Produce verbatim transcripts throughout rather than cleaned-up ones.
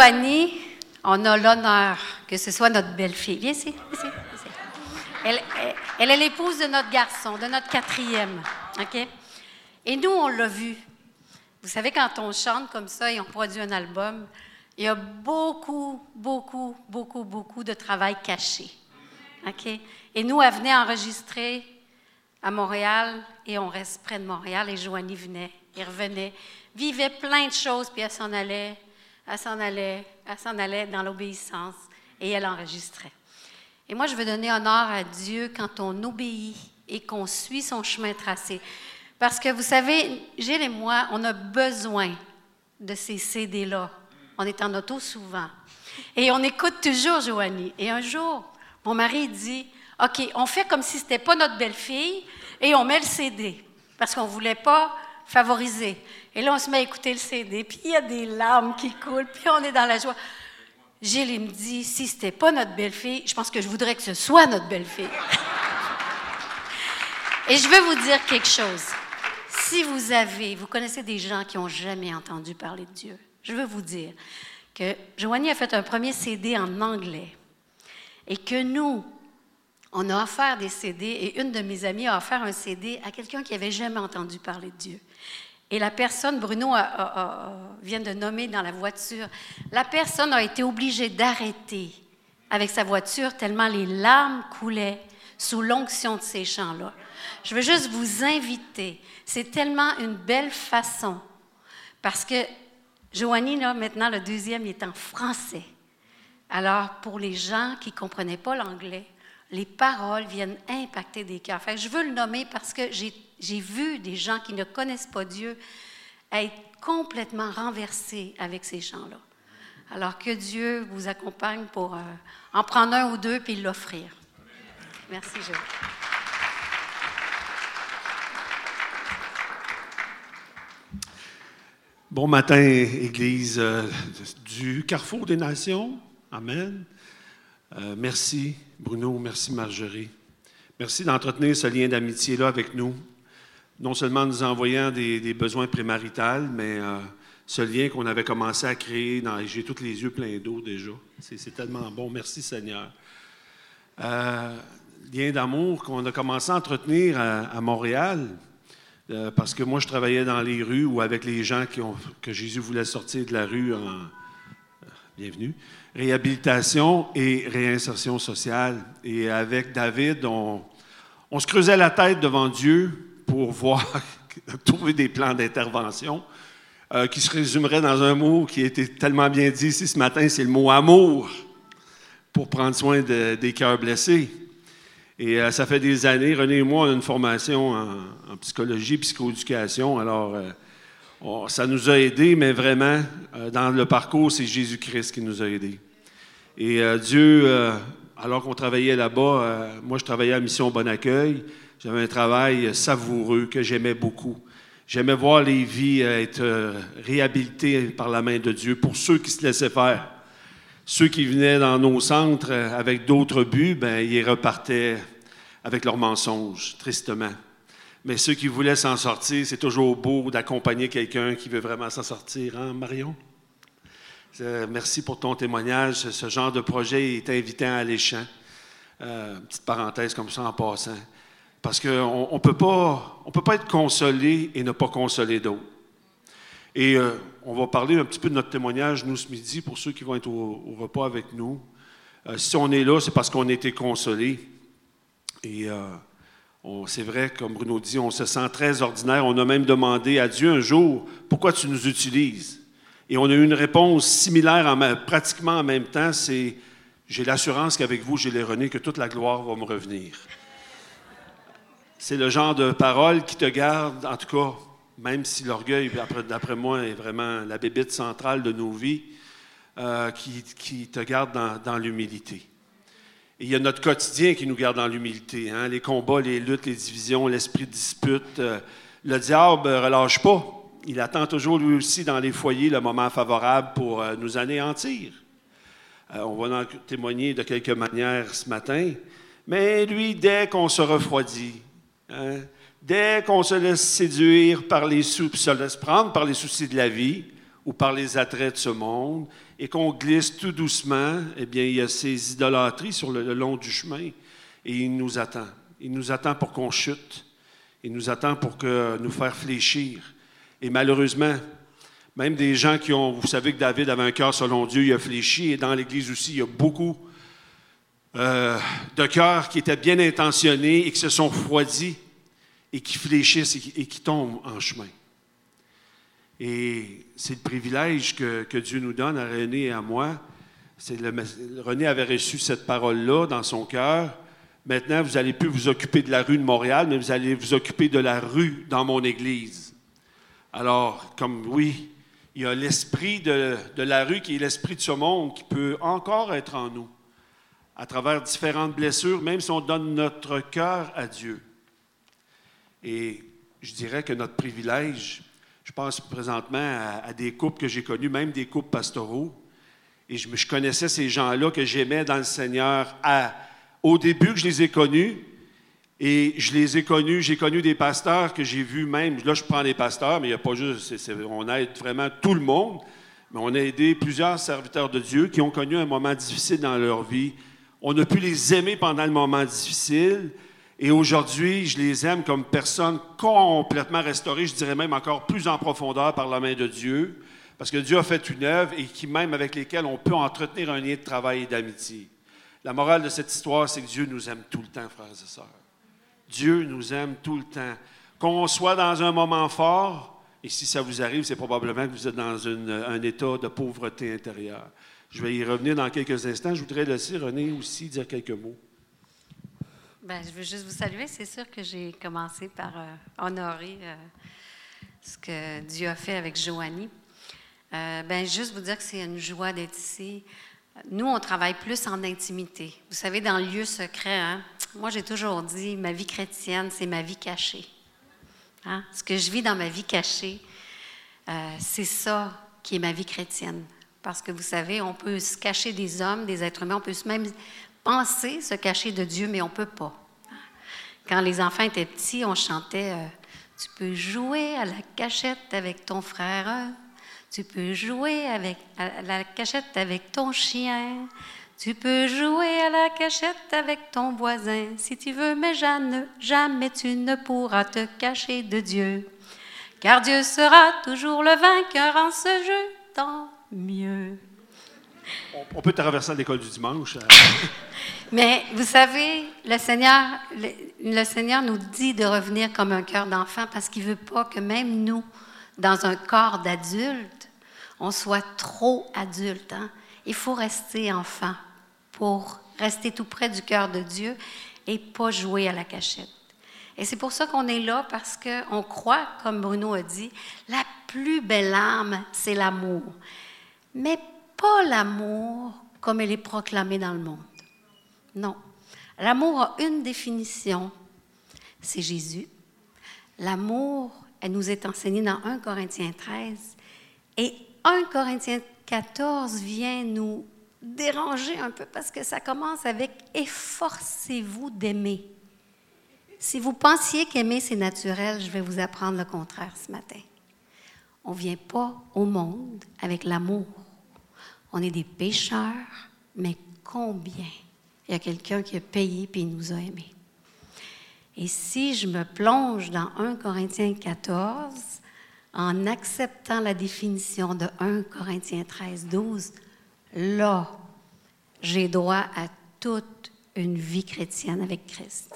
Joanie, on a l'honneur que ce soit notre belle-fille. Viens ici, ici, ici. Elle, elle est l'épouse de notre garçon, de notre quatrième. Okay? Et nous, on l'a vu. Vous savez, quand on chante comme ça et on produit un album, il y a beaucoup, beaucoup, beaucoup, beaucoup de travail caché. Okay? Et nous, elle venait enregistrer à Montréal et on reste près de Montréal et Joanie venait, elle revenait, vivait plein de choses, puis elle s'en allait, elle s'en allait, elle s'en allait dans l'obéissance et elle enregistrait. Et moi, je veux donner honneur à Dieu quand on obéit et qu'on suit son chemin tracé. Parce que vous savez, Gilles et moi, on a besoin de ces C D-là. On est en auto souvent. Et on écoute toujours Joanie. Et un jour, mon mari dit, « OK, on fait comme si ce n'était pas notre belle-fille et on met le C D. » Parce qu'on ne voulait pas favoriser. Et là, on se met à écouter le C D. Puis il y a des larmes qui coulent. Puis on est dans la joie. Gilles, il me dit, « Si ce n'était pas notre belle-fille, je pense que je voudrais que ce soit notre belle-fille. » Et je veux vous dire quelque chose. Si vous avez, vous connaissez des gens qui n'ont jamais entendu parler de Dieu, je veux vous dire que Joanie a fait un premier C D en anglais et que nous, on a offert des C D et une de mes amies a offert un C D à quelqu'un qui n'avait jamais entendu parler de Dieu. Et la personne, Bruno a, a, a, vient de nommer dans la voiture, la personne a été obligée d'arrêter avec sa voiture tellement les larmes coulaient sous l'onction de ces chants-là. Je veux juste vous inviter, c'est tellement une belle façon, parce que Joanie, là, maintenant, le deuxième, il est en français. Alors, pour les gens qui ne comprenaient pas l'anglais, les paroles viennent impacter des cœurs. Enfin, je veux le nommer parce que j'ai, j'ai vu des gens qui ne connaissent pas Dieu être complètement renversés avec ces chants-là. Alors que Dieu vous accompagne pour euh, en prendre un ou deux puis l'offrir. Merci, Joanie. Bon matin, Église euh, du Carrefour des Nations. Amen. Euh, merci, Bruno. Merci, Marjorie. Merci d'entretenir ce lien d'amitié-là avec nous. Non seulement en nous envoyant des, des besoins prémaritales, mais euh, ce lien qu'on avait commencé à créer. Dans, j'ai tous les yeux pleins d'eau déjà. C'est, c'est tellement bon. Merci, Seigneur. Euh, lien d'amour qu'on a commencé à entretenir à, à Montréal. Euh, parce que moi, je travaillais dans les rues ou avec les gens qui ont, que Jésus voulait sortir de la rue en euh, bienvenue, réhabilitation et réinsertion sociale. Et avec David, on, on se creusait la tête devant Dieu pour voir, trouver des plans d'intervention euh, qui se résumeraient dans un mot qui a été tellement bien dit ici ce matin, c'est le mot « amour » pour prendre soin de, des cœurs blessés. Et euh, ça fait des années, René et moi, on a une formation en, en psychologie, psychoéducation. Alors, euh, on, ça nous a aidés, mais vraiment, euh, dans le parcours, c'est Jésus-Christ qui nous a aidés. Et euh, Dieu, euh, alors qu'on travaillait là-bas, euh, moi, je travaillais à Mission Bon Accueil. J'avais un travail savoureux que j'aimais beaucoup. J'aimais voir les vies être euh, réhabilitées par la main de Dieu pour ceux qui se laissaient faire. Ceux qui venaient dans nos centres avec d'autres buts, ben, ils repartaient avec leurs mensonges, tristement. Mais ceux qui voulaient s'en sortir, c'est toujours beau d'accompagner quelqu'un qui veut vraiment s'en sortir, hein, Marion? Euh, merci pour ton témoignage. Ce genre de projet est invitant, alléchant. Euh, petite parenthèse comme ça en passant. Parce qu'on ne peut pas, on peut pas être consolé et ne pas consoler d'autres. Et euh, on va parler un petit peu de notre témoignage, nous, ce midi, pour ceux qui vont être au, au repas avec nous. Euh, si on est là, c'est parce qu'on a été consolés. Et euh, on, c'est vrai, comme Bruno dit, on se sent très ordinaire. On a même demandé à Dieu un jour, « Pourquoi tu nous utilises? » Et on a eu une réponse similaire, en, pratiquement en même temps, c'est « J'ai l'assurance qu'avec vous, Gilles et René, que toute la gloire va me revenir. » C'est le genre de parole qui te garde, en tout cas, même si l'orgueil, d'après moi, est vraiment la bébite centrale de nos vies, euh, qui, qui te garde dans, dans l'humilité. Et il y a notre quotidien qui nous garde dans l'humilité. Hein? Les combats, les luttes, les divisions, l'esprit de dispute. Euh, le diable ne relâche pas. Il attend toujours, lui aussi, dans les foyers, le moment favorable pour euh, nous anéantir. Euh, on va en témoigner de quelque manière ce matin. Mais lui, dès qu'on se refroidit... Hein? Dès qu'on se laisse séduire par les sou- se laisse prendre par les soucis de la vie ou par les attraits de ce monde, et qu'on glisse tout doucement, eh bien, il y a ces idolâtries sur le, le long du chemin, et il nous attend. Il nous attend pour qu'on chute. Il nous attend pour que, nous faire fléchir. Et malheureusement, même des gens qui ont... Vous savez que David avait un cœur selon Dieu, il a fléchi, et dans l'Église aussi, il y a beaucoup euh, de cœurs qui étaient bien intentionnés et qui se sont refroidis et qui fléchissent et qui, et qui tombent en chemin. Et c'est le privilège que, que Dieu nous donne à René et à moi. C'est le, René avait reçu cette parole-là dans son cœur. Maintenant, vous n'allez plus vous occuper de la rue de Montréal, mais vous allez vous occuper de la rue dans mon église. Alors, comme oui, il y a l'esprit de, de la rue qui est l'esprit de ce monde qui peut encore être en nous, à travers différentes blessures, même si on donne notre cœur à Dieu. Et je dirais que notre privilège... Je pense présentement à, à des couples que j'ai connus, même des couples pastoraux. Et je, je connaissais ces gens-là que j'aimais dans le Seigneur. À, au début que je les ai connus, et je les ai connus, j'ai connu des pasteurs que j'ai vus même. Là, je prends les pasteurs, mais il n'y a pas juste... C'est, c'est, on aide vraiment tout le monde. Mais on a aidé plusieurs serviteurs de Dieu qui ont connu un moment difficile dans leur vie. On a pu les aimer pendant le moment difficile. Et aujourd'hui, je les aime comme personnes complètement restaurées, je dirais même encore plus en profondeur par la main de Dieu, parce que Dieu a fait une œuvre et qui même avec lesquelles on peut entretenir un lien de travail et d'amitié. La morale de cette histoire, c'est que Dieu nous aime tout le temps, frères et sœurs. Dieu nous aime tout le temps. Qu'on soit dans un moment fort, et si ça vous arrive, c'est probablement que vous êtes dans une, un état de pauvreté intérieure. Je vais y revenir dans quelques instants. Je voudrais laisser René aussi dire quelques mots. Bien, je veux juste vous saluer. C'est sûr que j'ai commencé par euh, honorer euh, ce que Dieu a fait avec Joanie. Euh, bien, juste vous dire que c'est une joie d'être ici. Nous, on travaille plus en intimité. Vous savez, dans le lieu secret, hein, moi, j'ai toujours dit, ma vie chrétienne, c'est ma vie cachée. Hein? Ce que je vis dans ma vie cachée, euh, c'est ça qui est ma vie chrétienne. Parce que vous savez, on peut se cacher des hommes, des êtres humains, on peut même... penser, se cacher de Dieu, mais on ne peut pas. Quand les enfants étaient petits, on chantait euh, « Tu peux jouer à la cachette avec ton frère, tu peux jouer avec, à la cachette avec ton chien, tu peux jouer à la cachette avec ton voisin, si tu veux, mais jamais, jamais tu ne pourras te cacher de Dieu, car Dieu sera toujours le vainqueur en ce jeu, tant mieux. » On peut traverser l'école du dimanche. Mais vous savez, le Seigneur, le, le Seigneur nous dit de revenir comme un cœur d'enfant parce qu'il ne veut pas que même nous, dans un corps d'adulte, on soit trop adulte. Hein? Il faut rester enfant pour rester tout près du cœur de Dieu et pas jouer à la cachette. Et c'est pour ça qu'on est là, parce qu'on croit, comme Bruno a dit, la plus belle arme, c'est l'amour. Mais pas l'amour comme elle est proclamée dans le monde. Non. L'amour a une définition, c'est Jésus. L'amour, elle nous est enseignée dans premier Corinthiens treize. Et premier Corinthiens quatorze vient nous déranger un peu parce que ça commence avec « Efforcez-vous d'aimer ». Si vous pensiez qu'aimer, c'est naturel, je vais vous apprendre le contraire ce matin. On ne vient pas au monde avec l'amour. On est des pécheurs, mais combien il y a quelqu'un qui a payé puis il nous a aimés. Et si je me plonge dans premier Corinthiens quatorze, en acceptant la définition de premier Corinthiens treize, douze, là, j'ai droit à toute une vie chrétienne avec Christ.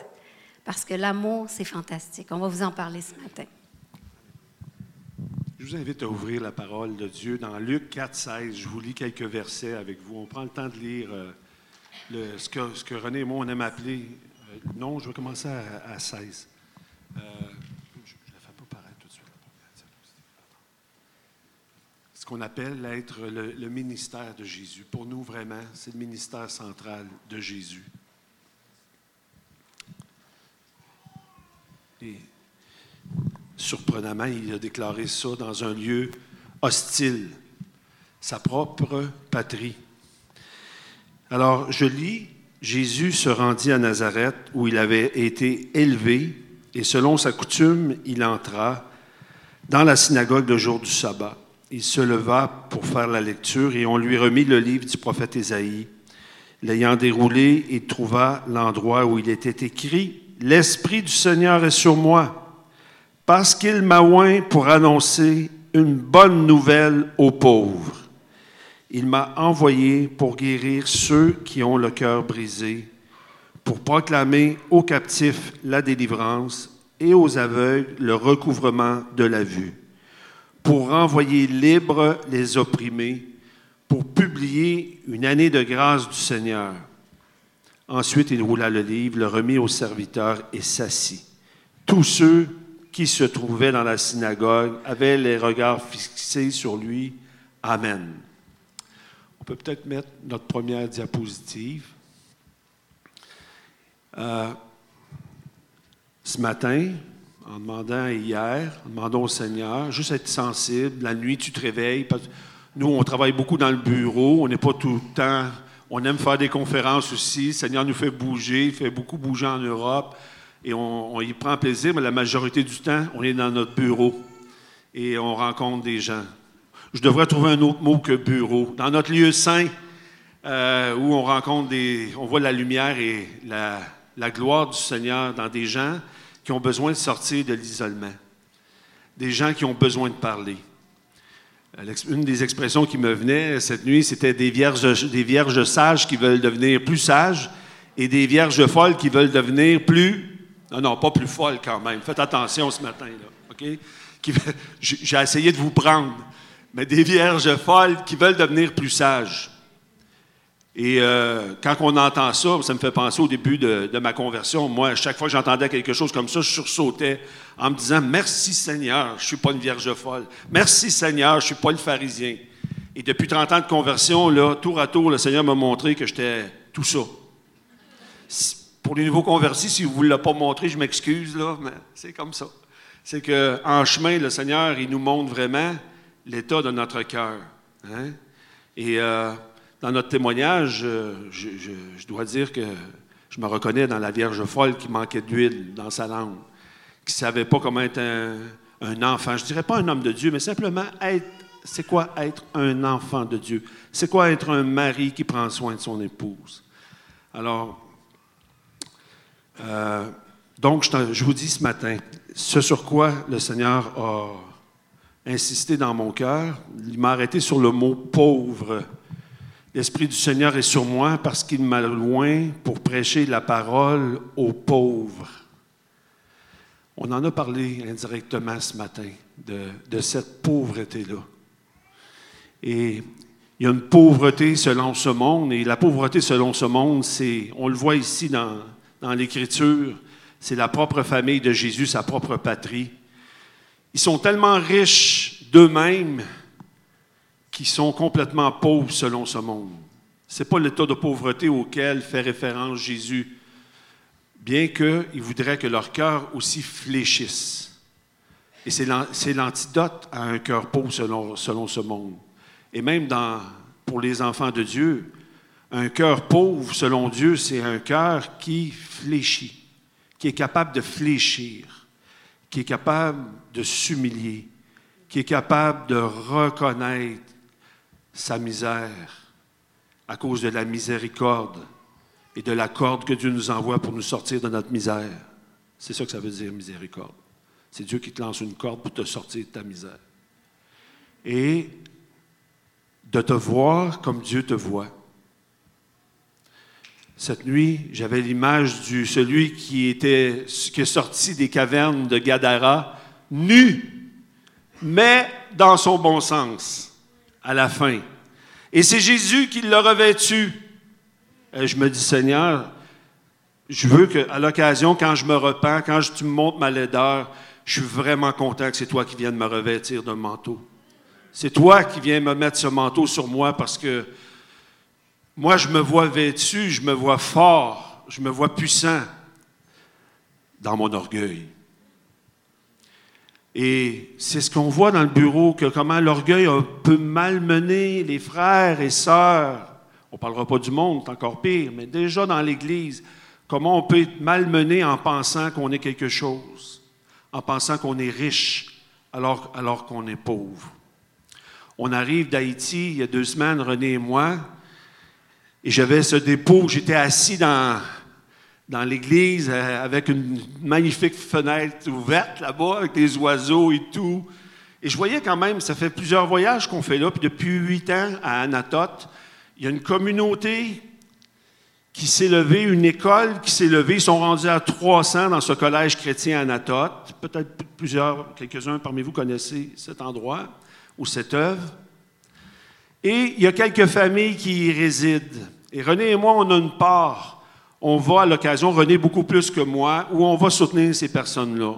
Parce que l'amour, c'est fantastique. On va vous en parler ce matin. Je vous invite à ouvrir la parole de Dieu dans Luc quatre, seize. Je vous lis quelques versets avec vous. On prend le temps de lire euh, le, ce, que, ce que René et moi, on aime appeler... Euh, non, je vais commencer à, à seize. Euh, je ne la fais pas paraître tout de suite. Ce qu'on appelle être le, le ministère de Jésus. Pour nous, vraiment, c'est le ministère central de Jésus. Et... surprenamment, il a déclaré ça dans un lieu hostile, sa propre patrie. Alors, je lis, Jésus se rendit à Nazareth où il avait été élevé et selon sa coutume, il entra dans la synagogue le jour du sabbat Il se leva pour faire la lecture et on lui remit le livre du prophète Ésaïe. L'ayant déroulé, il trouva l'endroit où il était écrit « L'Esprit du Seigneur est sur moi, parce qu'il m'a oint pour annoncer une bonne nouvelle aux pauvres. Il m'a envoyé pour guérir ceux qui ont le cœur brisé, pour proclamer aux captifs la délivrance et aux aveugles le recouvrement de la vue, pour renvoyer libres les opprimés, pour publier une année de grâce du Seigneur. » Ensuite, il roula le livre, le remit au serviteur et s'assit. Tous ceux qui se trouvaient dans la synagogue avaient les regards fixés sur lui. Amen. On peut peut-être mettre notre première diapositive. Euh, ce matin, en demandant hier, en demandant au Seigneur, juste être sensible. La nuit, tu te réveilles. Nous, on travaille beaucoup dans le bureau. On n'est pas tout le temps... On aime faire des conférences aussi. Le Seigneur nous fait bouger. Il fait beaucoup bouger en Europe. Et on, on y prend plaisir, mais la majorité du temps, on est dans notre bureau. Et on rencontre des gens. Je devrais trouver un autre mot que bureau. Dans notre lieu saint, euh, où on rencontre des... On voit la lumière et la, la gloire du Seigneur dans des gens qui ont besoin de sortir de l'isolement. Des gens qui ont besoin de parler. Une des expressions qui me venait cette nuit, c'était des vierges, des vierges sages qui veulent devenir plus sages et des vierges folles qui veulent devenir plus... Non, non, pas plus folles quand même. Faites attention ce matin, là, OK? Qui, j'ai essayé de vous prendre, mais des vierges folles qui veulent devenir plus sages. Et euh, quand on entend ça, ça me fait penser au début de, de ma conversion. Moi, chaque fois que j'entendais quelque chose comme ça, je sursautais en me disant « Merci Seigneur, je ne suis pas une vierge folle. Merci Seigneur, je ne suis pas le pharisien. » Et depuis trente ans de conversion, là, tour à tour, le Seigneur m'a montré que j'étais tout ça. Pour les nouveaux convertis, si vous ne l'avez pas montré, je m'excuse, là, mais c'est comme ça. C'est qu'en chemin, le Seigneur, il nous montre vraiment l'état de notre cœur. Hein? Et... Euh, Dans notre témoignage, je, je, je dois dire que je me reconnais dans la vierge folle qui manquait d'huile dans sa langue, qui ne savait pas comment être un, un enfant. Je ne dirais pas un homme de Dieu, mais simplement être. C'est quoi être un enfant de Dieu? C'est quoi être un mari qui prend soin de son épouse? Alors, euh, donc, je, je vous dis ce matin, ce sur quoi le Seigneur a insisté dans mon cœur, il m'a arrêté sur le mot « pauvre ». L'Esprit du Seigneur est sur moi parce qu'il m'a loin pour prêcher la parole aux pauvres. On en a parlé indirectement ce matin de, de cette pauvreté-là. Et il y a une pauvreté selon ce monde, et la pauvreté selon ce monde, c'est, on le voit ici dans, dans l'Écriture, c'est la propre famille de Jésus, sa propre patrie. Ils sont tellement riches d'eux-mêmes qui sont complètement pauvres selon ce monde. Ce n'est pas l'état de pauvreté auquel fait référence Jésus, bien qu'il voudrait que leur cœur aussi fléchisse. Et c'est l'antidote à un cœur pauvre selon, selon ce monde. Et même dans, pour les enfants de Dieu, un cœur pauvre selon Dieu, c'est un cœur qui fléchit, qui est capable de fléchir, qui est capable de s'humilier, qui est capable de reconnaître sa misère à cause de la miséricorde et de la corde que Dieu nous envoie pour nous sortir de notre misère. C'est ça que ça veut dire, miséricorde. C'est Dieu qui te lance une corde pour te sortir de ta misère. Et de te voir comme Dieu te voit. Cette nuit, j'avais l'image de celui qui, était, qui est sorti des cavernes de Gadara, nu, mais dans son bon sens. À la fin. Et c'est Jésus qui l'a revêtu. Et je me dis, Seigneur, je veux qu'à l'occasion, quand je me repens, quand tu me montres ma laideur, je suis vraiment content que c'est toi qui viens de me revêtir d'un manteau. C'est toi qui viens me mettre ce manteau sur moi parce que moi, je me vois vêtu, je me vois fort, je me vois puissant dans mon orgueil. Et c'est ce qu'on voit dans le bureau, que comment l'orgueil a un peu malmené les frères et sœurs. On ne parlera pas du monde, c'est encore pire, mais déjà dans l'Église, comment on peut être malmené en pensant qu'on est quelque chose, en pensant qu'on est riche alors, alors qu'on est pauvre. On arrive d'Haïti il y a deux semaines, René et moi, et j'avais ce dépôt, j'étais assis dans, dans l'église avec une magnifique fenêtre ouverte là-bas, avec des oiseaux et tout. Et je voyais quand même, ça fait plusieurs voyages qu'on fait là, puis depuis huit ans à Anatoth, il y a une communauté qui s'est levée, une école qui s'est levée. Ils sont rendus à trois cents dans ce collège chrétien Anatoth. Peut-être plusieurs, quelques-uns parmi vous connaissez cet endroit ou cette œuvre. Et il y a quelques familles qui y résident. Et René et moi, on a une part. On va à l'occasion, René beaucoup plus que moi, où on va soutenir ces personnes-là.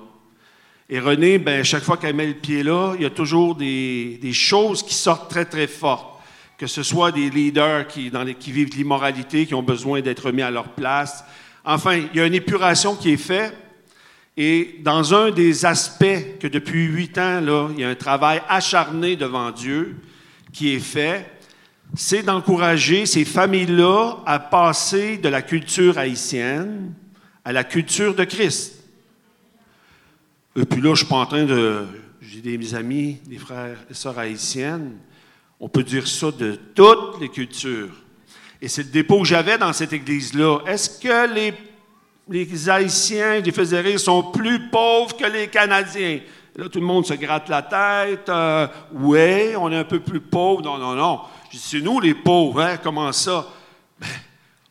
Et René, ben, chaque fois qu'elle met le pied là, il y a toujours des, des choses qui sortent très, très fortes. Que ce soit des leaders qui, dans les, qui vivent de l'immoralité, qui ont besoin d'être mis à leur place. Enfin, il y a une épuration qui est faite. Et dans un des aspects que depuis huit ans, là, il y a un travail acharné devant Dieu qui est fait, c'est d'encourager ces familles-là à passer de la culture haïtienne à la culture de Christ. Et puis là, je ne suis pas en train de... J'ai des amis, des frères et sœurs haïtiennes. On peut dire ça de toutes les cultures. Et c'est le dépôt que j'avais dans cette église-là. Est-ce que les, les Haïtiens, je les faisais rire, sont plus pauvres que les Canadiens? Là, tout le monde se gratte la tête. Euh, « Ouais, on est un peu plus pauvres. » Non, non, non. Je dis, c'est nous les pauvres, hein? Comment ça? Ben,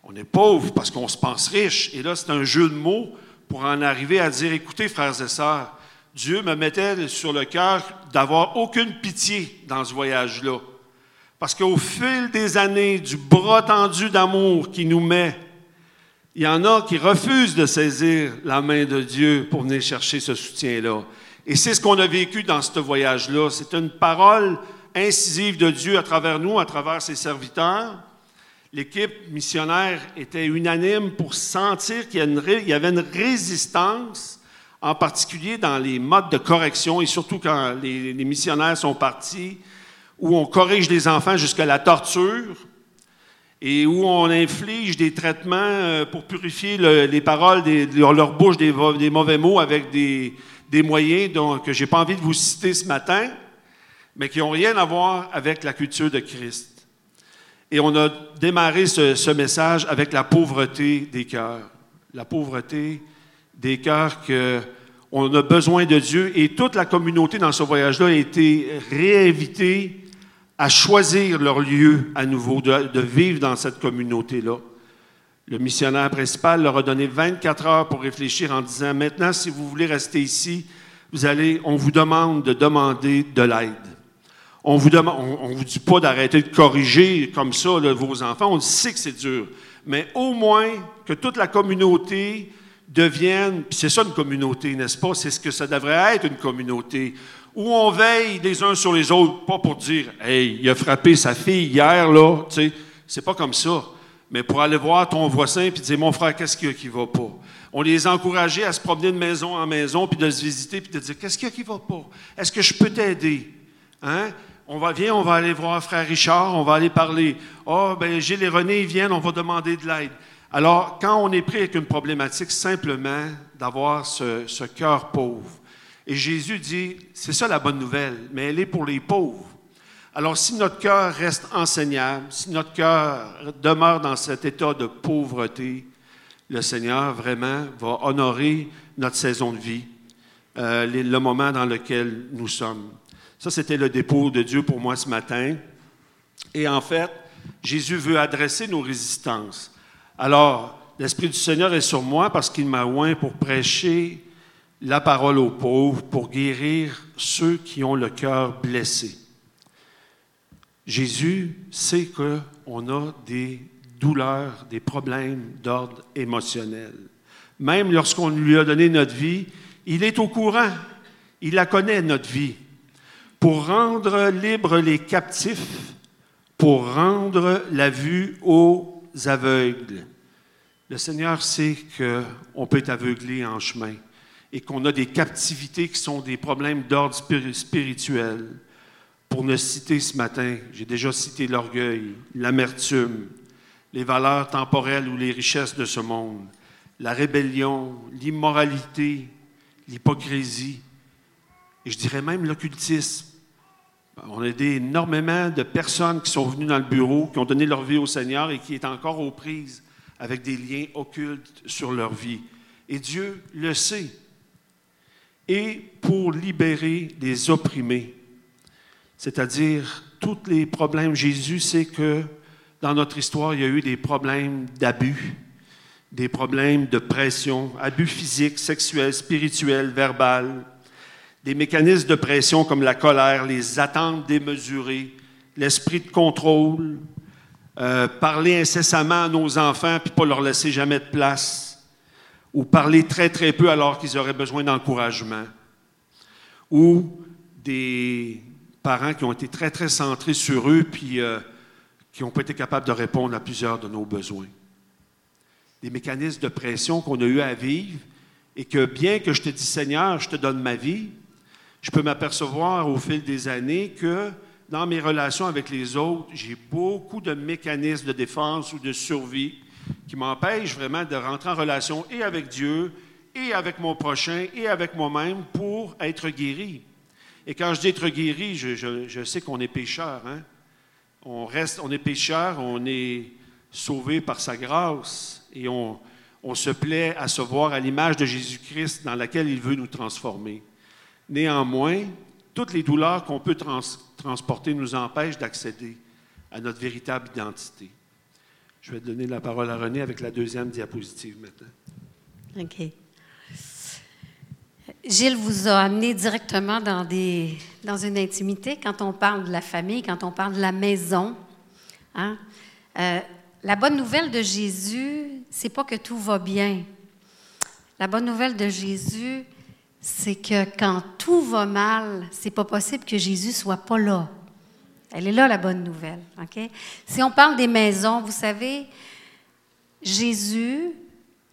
on est pauvres parce qu'on se pense riche. Et là, c'est un jeu de mots pour en arriver à dire, « Écoutez, frères et sœurs, Dieu me mettait sur le cœur d'avoir aucune pitié dans ce voyage-là. » Parce qu'au fil des années, du bras tendu d'amour qui nous met, il y en a qui refusent de saisir la main de Dieu pour venir chercher ce soutien-là. Et c'est ce qu'on a vécu dans ce voyage-là. C'est une parole incisive de Dieu à travers nous, à travers ses serviteurs. L'équipe missionnaire était unanime pour sentir qu'il y avait une résistance, en particulier dans les modes de correction, et surtout quand les, les missionnaires sont partis, où on corrige les enfants jusqu'à la torture et où on inflige des traitements pour purifier le, les paroles, des, leur bouche des, des mauvais mots avec des, des moyens dont, que je n'ai pas envie de vous citer ce matin, mais qui n'ont rien à voir avec la culture de Christ. Et on a démarré ce, ce message avec la pauvreté des cœurs. La pauvreté des cœurs que... On a besoin de Dieu et toute la communauté dans ce voyage-là a été réinvitée à choisir leur lieu à nouveau, de, de vivre dans cette communauté-là. Le missionnaire principal leur a donné vingt-quatre heures pour réfléchir en disant « Maintenant, si vous voulez rester ici, vous allez, on vous demande de demander de l'aide. On vous demande, on, on vous dit pas d'arrêter de corriger comme ça là, vos enfants, on sait que c'est dur, mais au moins que toute la communauté... deviennent, puis c'est ça une communauté, n'est-ce pas? C'est ce que ça devrait être une communauté, où on veille les uns sur les autres, pas pour dire « Hey, il a frappé sa fille hier, là, tu sais, c'est pas comme ça. » Mais pour aller voir ton voisin puis dire « Mon frère, qu'est-ce qu'il y a qui va pas? » On les encourageait à se promener de maison en maison, puis de se visiter, puis de dire « Qu'est-ce qu'il y a qui va pas? Est-ce que je peux t'aider? » Hein? On va, viens, on va aller voir frère Richard, on va aller parler. « Ah, oh, ben Gilles et René, ils viennent, on va demander de l'aide. » Alors, quand on est pris avec une problématique, simplement d'avoir ce, ce cœur pauvre. Et Jésus dit, c'est ça la bonne nouvelle, mais elle est pour les pauvres. Alors, si notre cœur reste enseignable, si notre cœur demeure dans cet état de pauvreté, le Seigneur vraiment va honorer notre saison de vie, euh, le moment dans lequel nous sommes. Ça, c'était le dépôt de Dieu pour moi ce matin. Et en fait, Jésus veut adresser nos résistances. Alors, l'Esprit du Seigneur est sur moi parce qu'il m'a oint pour prêcher la parole aux pauvres, pour guérir ceux qui ont le cœur blessé. Jésus sait qu'on a des douleurs, des problèmes d'ordre émotionnel. Même lorsqu'on lui a donné notre vie, il est au courant, il la connaît, notre vie. Pour rendre libres les captifs, pour rendre la vue aux aveugles. Le Seigneur sait qu'on peut être aveuglé en chemin et qu'on a des captivités qui sont des problèmes d'ordre spirituel. Pour ne citer ce matin, j'ai déjà cité l'orgueil, l'amertume, les valeurs temporelles ou les richesses de ce monde, la rébellion, l'immoralité, l'hypocrisie, et je dirais même l'occultisme. On a aidé énormément de personnes qui sont venues dans le bureau, qui ont donné leur vie au Seigneur et qui est encore aux prises avec des liens occultes sur leur vie. Et Dieu le sait. Et pour libérer les opprimés, c'est-à-dire tous les problèmes, Jésus sait que dans notre histoire, il y a eu des problèmes d'abus, des problèmes de pression, abus physiques, sexuels, spirituels, verbal, des mécanismes de pression comme la colère, les attentes démesurées, l'esprit de contrôle, euh, parler incessamment à nos enfants puis pas leur laisser jamais de place, ou parler très, très peu alors qu'ils auraient besoin d'encouragement, ou des parents qui ont été très, très centrés sur eux puis euh, qui n'ont pas été capables de répondre à plusieurs de nos besoins. Des mécanismes de pression qu'on a eu à vivre et que bien que je te dise « Seigneur, je te donne ma vie », je peux m'apercevoir au fil des années que dans mes relations avec les autres, j'ai beaucoup de mécanismes de défense ou de survie qui m'empêchent vraiment de rentrer en relation et avec Dieu, et avec mon prochain, et avec moi-même pour être guéri. Et quand je dis être guéri, je, je, je sais qu'on est pécheur. Hein? On reste, on est pécheur, on est sauvé par sa grâce et on, on se plaît à se voir à l'image de Jésus-Christ dans laquelle il veut nous transformer. Néanmoins, toutes les douleurs qu'on peut trans- transporter nous empêchent d'accéder à notre véritable identité. Je vais donner la parole à René avec la deuxième diapositive maintenant. OK. Gilles vous a amené directement dans, des, dans une intimité. Quand on parle de la famille, quand on parle de la maison, hein? euh, la bonne nouvelle de Jésus, c'est pas que tout va bien. La bonne nouvelle de Jésus, c'est que quand tout va mal, c'est pas possible que Jésus ne soit pas là. Elle est là, la bonne nouvelle. Okay? Si on parle des maisons, vous savez, Jésus,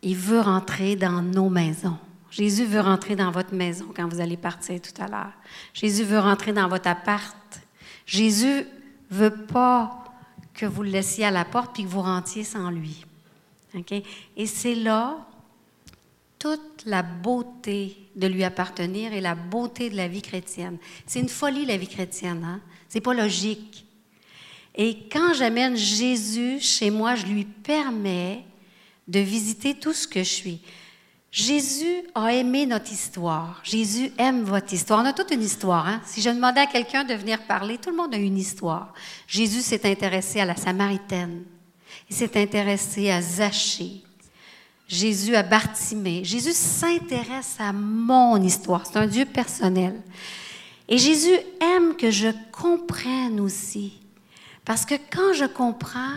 il veut rentrer dans nos maisons. Jésus veut rentrer dans votre maison quand vous allez partir tout à l'heure. Jésus veut rentrer dans votre appart. Jésus ne veut pas que vous le laissiez à la porte puis que vous rentiez sans lui. Okay? Et c'est là toute la beauté de lui appartenir et la beauté de la vie chrétienne. C'est une folie, la vie chrétienne. Hein? C'est pas logique. Et quand j'amène Jésus chez moi, je lui permets de visiter tout ce que je suis. Jésus a aimé notre histoire. Jésus aime votre histoire. On a toute une histoire. Hein? Si je demandais à quelqu'un de venir parler, tout le monde a une histoire. Jésus s'est intéressé à la Samaritaine. Il s'est intéressé à Zachée. Jésus a Bartimée. Jésus s'intéresse à mon histoire. C'est un Dieu personnel. Et Jésus aime que je comprenne aussi. Parce que quand je comprends,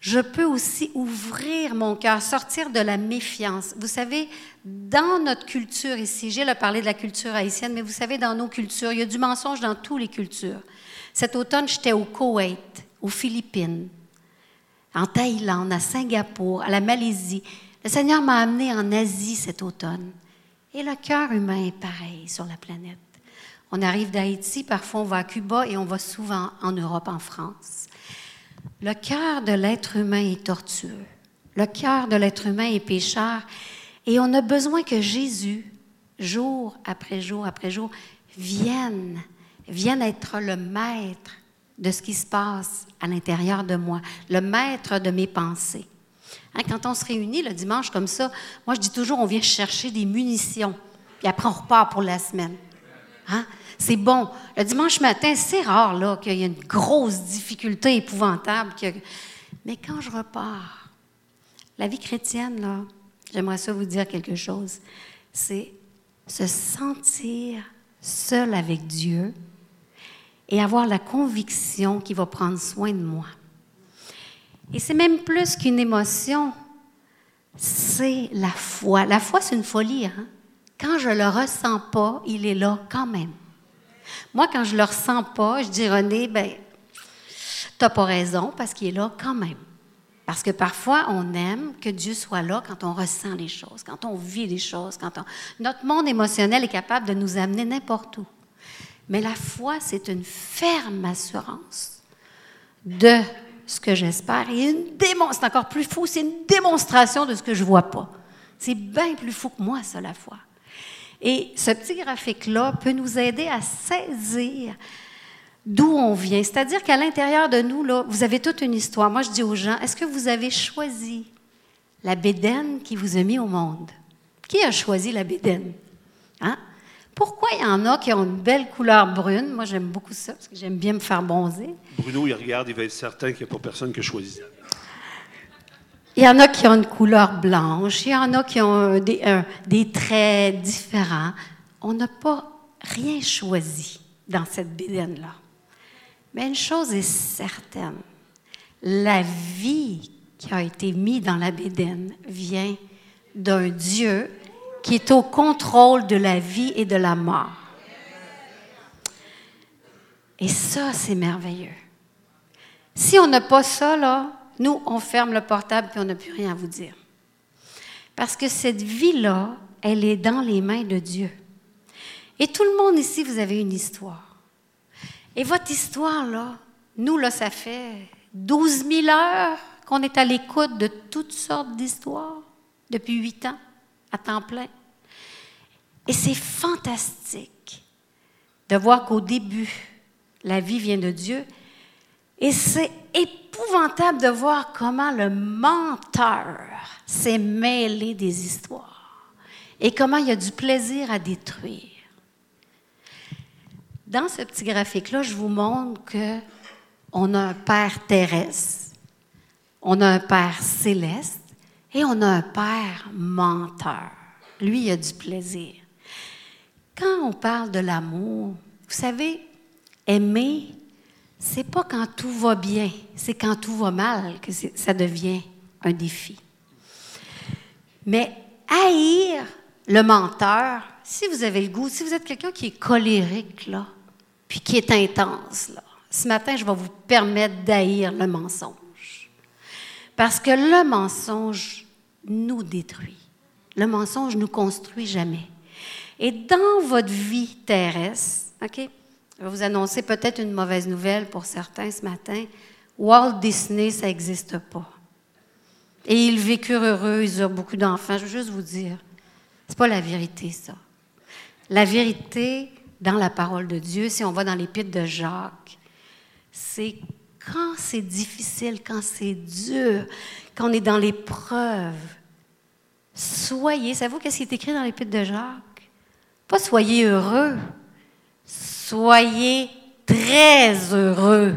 je peux aussi ouvrir mon cœur, sortir de la méfiance. Vous savez, dans notre culture ici, Gilles a parlé de la culture haïtienne, mais vous savez, dans nos cultures, il y a du mensonge dans toutes les cultures. Cet automne, j'étais au Koweït, aux Philippines, en Thaïlande, à Singapour, à la Malaisie. Le Seigneur m'a amené en Asie cet automne. Et le cœur humain est pareil sur la planète. On arrive d'Haïti, parfois on va à Cuba et on va souvent en Europe, en France. Le cœur de l'être humain est tortueux. Le cœur de l'être humain est pécheur. Et on a besoin que Jésus, jour après jour après jour, vienne, vienne être le maître de ce qui se passe à l'intérieur de moi, le maître de mes pensées. Hein, quand on se réunit le dimanche comme ça, moi je dis toujours on vient chercher des munitions, puis après on repart pour la semaine. Hein? C'est bon. Le dimanche matin, c'est rare là, qu'il y a une grosse difficulté épouvantable. Que... Mais quand je repars, la vie chrétienne, là, j'aimerais ça vous dire quelque chose, c'est se sentir seul avec Dieu et avoir la conviction qu'il va prendre soin de moi. Et c'est même plus qu'une émotion, c'est la foi. La foi, c'est une folie. Hein? Quand je ne le ressens pas, il est là quand même. Moi, quand je ne le ressens pas, je dis, René, ben, tu n'as pas raison parce qu'il est là quand même. Parce que parfois, on aime que Dieu soit là quand on ressent les choses, quand on vit les choses. Quand on... Notre monde émotionnel est capable de nous amener n'importe où. Mais la foi, c'est une ferme assurance de... ce que j'espère, et une démon- c'est encore plus fou, c'est une démonstration de ce que je ne vois pas. C'est bien plus fou que moi, ça, la foi. Et ce petit graphique-là peut nous aider à saisir d'où on vient. C'est-à-dire qu'à l'intérieur de nous, là, vous avez toute une histoire. Moi, je dis aux gens, est-ce que vous avez choisi la bédaine qui vous a mis au monde? Qui a choisi la bédaine? Hein? Pourquoi il y en a qui ont une belle couleur brune? Moi, j'aime beaucoup ça, parce que j'aime bien me faire bronzer. Bruno, il regarde, il va être certain qu'il n'y a pas personne qui a choisi. Il y en a qui ont une couleur blanche, il y en a qui ont des, euh, des traits différents. On n'a pas rien choisi dans cette bédaine-là. Mais une chose est certaine, la vie qui a été mise dans la bédaine vient d'un Dieu qui est au contrôle de la vie et de la mort. Et ça, c'est merveilleux. Si on n'a pas ça, là, nous, on ferme le portable et on n'a plus rien à vous dire. Parce que cette vie-là, elle est dans les mains de Dieu. Et tout le monde ici, vous avez une histoire. Et votre histoire, là, nous, là, ça fait douze mille heures qu'on est à l'écoute de toutes sortes d'histoires depuis huit ans, à temps plein. Et c'est fantastique de voir qu'au début, la vie vient de Dieu. Et c'est épouvantable de voir comment le menteur s'est mêlé des histoires et comment il y a du plaisir à détruire. Dans ce petit graphique-là, je vous montre qu'on a un Père terrestre, on a un Père céleste et on a un Père menteur. Lui, il a du plaisir. Quand on parle de l'amour, vous savez, aimer, c'est pas quand tout va bien, c'est quand tout va mal que ça devient un défi. Mais haïr le menteur, si vous avez le goût, si vous êtes quelqu'un qui est colérique, là, puis qui est intense, là, ce matin, je vais vous permettre d'haïr le mensonge. Parce que le mensonge nous détruit. Le mensonge ne nous construit jamais. Et dans votre vie terrestre, OK? Je vais vous annoncer peut-être une mauvaise nouvelle pour certains ce matin. Walt Disney, ça n'existe pas. Et ils vécurent heureux, ils eurent beaucoup d'enfants. Je veux juste vous dire, c'est pas la vérité, ça. La vérité, dans la parole de Dieu, si on va dans l'épître de Jacques, c'est quand c'est difficile, quand c'est dur, quand on est dans l'épreuve, soyez, savez-vous qu'est-ce qui est écrit dans l'épître de Jacques? Pas soyez heureux. Soyez très heureux.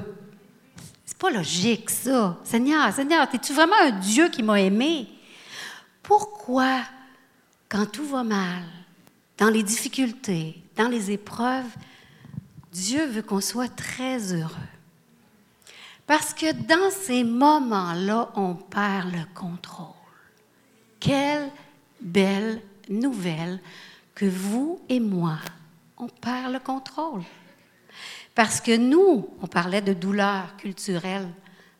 C'est pas logique, ça. Seigneur, Seigneur, es-tu vraiment un Dieu qui m'a aimé? Pourquoi, quand tout va mal, dans les difficultés, dans les épreuves, Dieu veut qu'on soit très heureux? Parce que dans ces moments-là, on perd le contrôle. Quelle belle nouvelle que vous et moi, on perd le contrôle. Parce que nous, on parlait de douleur culturelle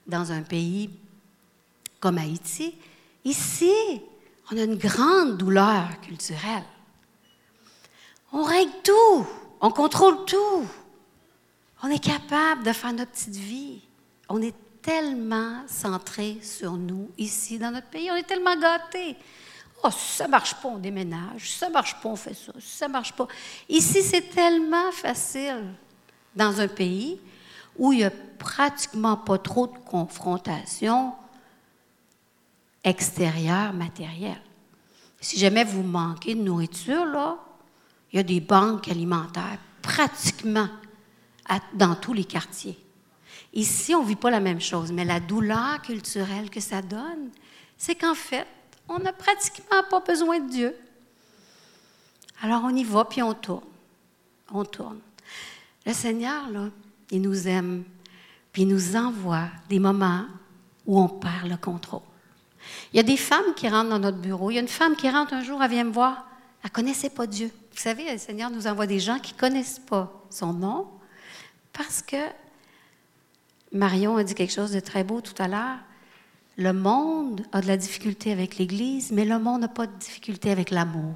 dans un pays comme Haïti. Ici, on a une grande douleur culturelle. On règle tout, on contrôle tout. On est capable de faire notre petite vie. On est tellement centré sur nous ici, dans notre pays. On est tellement gâtés. « Ah, oh, ça ne marche pas, on déménage. Ça ne marche pas, on fait ça. Ça ne marche pas. » Ici, c'est tellement facile dans un pays où il n'y a pratiquement pas trop de confrontation extérieure, matérielle. Si jamais vous manquez de nourriture, là, il y a des banques alimentaires pratiquement à, dans tous les quartiers. Ici, on ne vit pas la même chose, mais la douleur culturelle que ça donne, c'est qu'en fait, on n'a pratiquement pas besoin de Dieu. Alors, on y va, puis on tourne. On tourne. Le Seigneur, là, il nous aime, puis il nous envoie des moments où on perd le contrôle. Il y a des femmes qui rentrent dans notre bureau. Il y a une femme qui rentre un jour, elle vient me voir. Elle ne connaissait pas Dieu. Vous savez, le Seigneur nous envoie des gens qui ne connaissent pas son nom, parce que Marion a dit quelque chose de très beau tout à l'heure. Le monde a de la difficulté avec l'Église, mais le monde n'a pas de difficulté avec l'amour.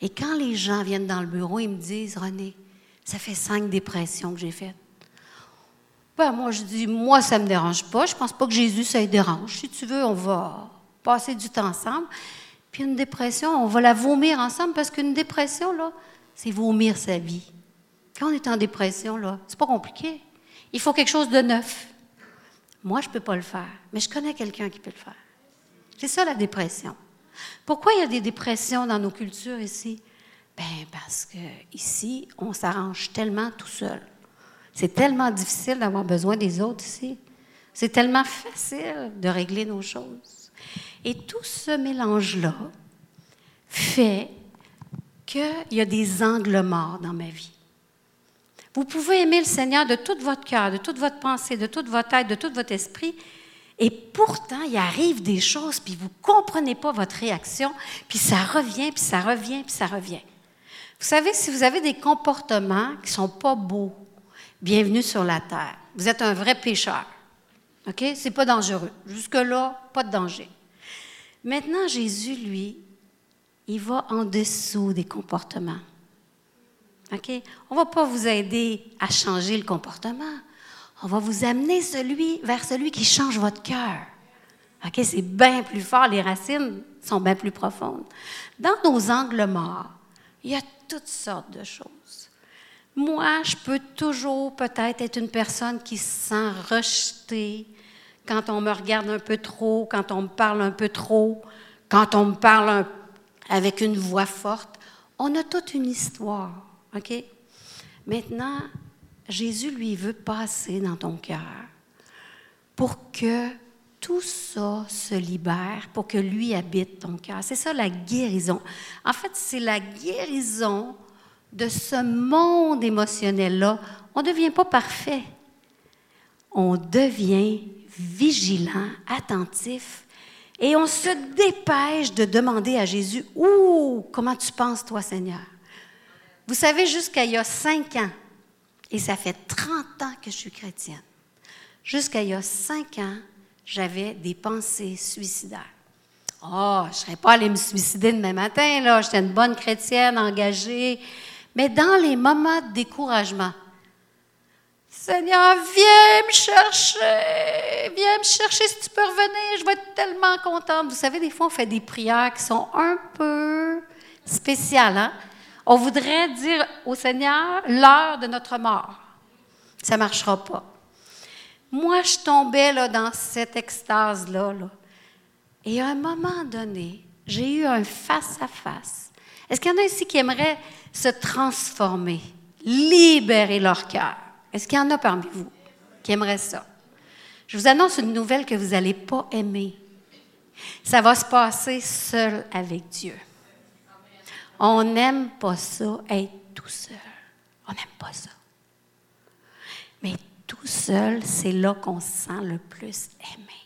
Et quand les gens viennent dans le bureau, ils me disent « René, ça fait cinq dépressions que j'ai faites. » Ben, moi, je dis « Moi, ça ne me dérange pas. Je ne pense pas que Jésus, ça le dérange. Si tu veux, on va passer du temps ensemble. Puis une dépression, on va la vomir ensemble parce qu'une dépression, là, c'est vomir sa vie. Quand on est en dépression, là, c'est pas compliqué. Il faut quelque chose de neuf. Moi, je peux pas le faire, mais je connais quelqu'un qui peut le faire. C'est ça, la dépression. Pourquoi il y a des dépressions dans nos cultures ici? Bien, parce qu'ici, on s'arrange tellement tout seul. C'est tellement difficile d'avoir besoin des autres ici. C'est tellement facile de régler nos choses. Et tout ce mélange-là fait qu'il y a des angles morts dans ma vie. Vous pouvez aimer le Seigneur de tout votre cœur, de toute votre pensée, de toute votre tête, de tout votre esprit, et pourtant, il arrive des choses, puis vous ne comprenez pas votre réaction, puis ça revient, puis ça revient, puis ça revient. Vous savez, si vous avez des comportements qui ne sont pas beaux, bienvenue sur la terre. Vous êtes un vrai pécheur. OK? Ce n'est pas dangereux. Jusque-là, pas de danger. Maintenant, Jésus, lui, il va en dessous des comportements. OK? On ne va pas vous aider à changer le comportement. On va vous amener celui, vers celui qui change votre cœur. OK? C'est bien plus fort. Les racines sont bien plus profondes. Dans nos angles morts, il y a toutes sortes de choses. Moi, je peux toujours peut-être être une personne qui se sent rejetée quand on me regarde un peu trop, quand on me parle un peu trop, quand on me parle un, avec une voix forte. On a toute une histoire. OK? Maintenant, Jésus, lui, veut passer dans ton cœur pour que tout ça se libère, pour que lui habite ton cœur. C'est ça, la guérison. En fait, c'est la guérison de ce monde émotionnel-là. On ne devient pas parfait. On devient vigilant, attentif, et on se dépêche de demander à Jésus, « Ouh, comment tu penses, toi, Seigneur? » Vous savez, jusqu'à il y a cinq ans, et ça fait trente ans que je suis chrétienne. Jusqu'à il y a cinq ans, j'avais des pensées suicidaires. Oh, je ne serais pas allée me suicider demain matin, là. J'étais une bonne chrétienne, engagée. Mais dans les moments de découragement, Seigneur, viens me chercher, viens me chercher si tu peux revenir, je vais être tellement contente. Vous savez, des fois, on fait des prières qui sont un peu spéciales, hein? On voudrait dire au Seigneur l'heure de notre mort. Ça ne marchera pas. Moi, je tombais là, dans cette extase-là. Là. Et à un moment donné, j'ai eu un face-à-face. Est-ce qu'il y en a ici qui aimeraient se transformer, libérer leur cœur? Est-ce qu'il y en a parmi vous qui aimeraient ça? Je vous annonce une nouvelle que vous n'allez pas aimer. Ça va se passer seul avec Dieu. On n'aime pas ça, être tout seul. On n'aime pas ça. Mais tout seul, c'est là qu'on se sent le plus aimé.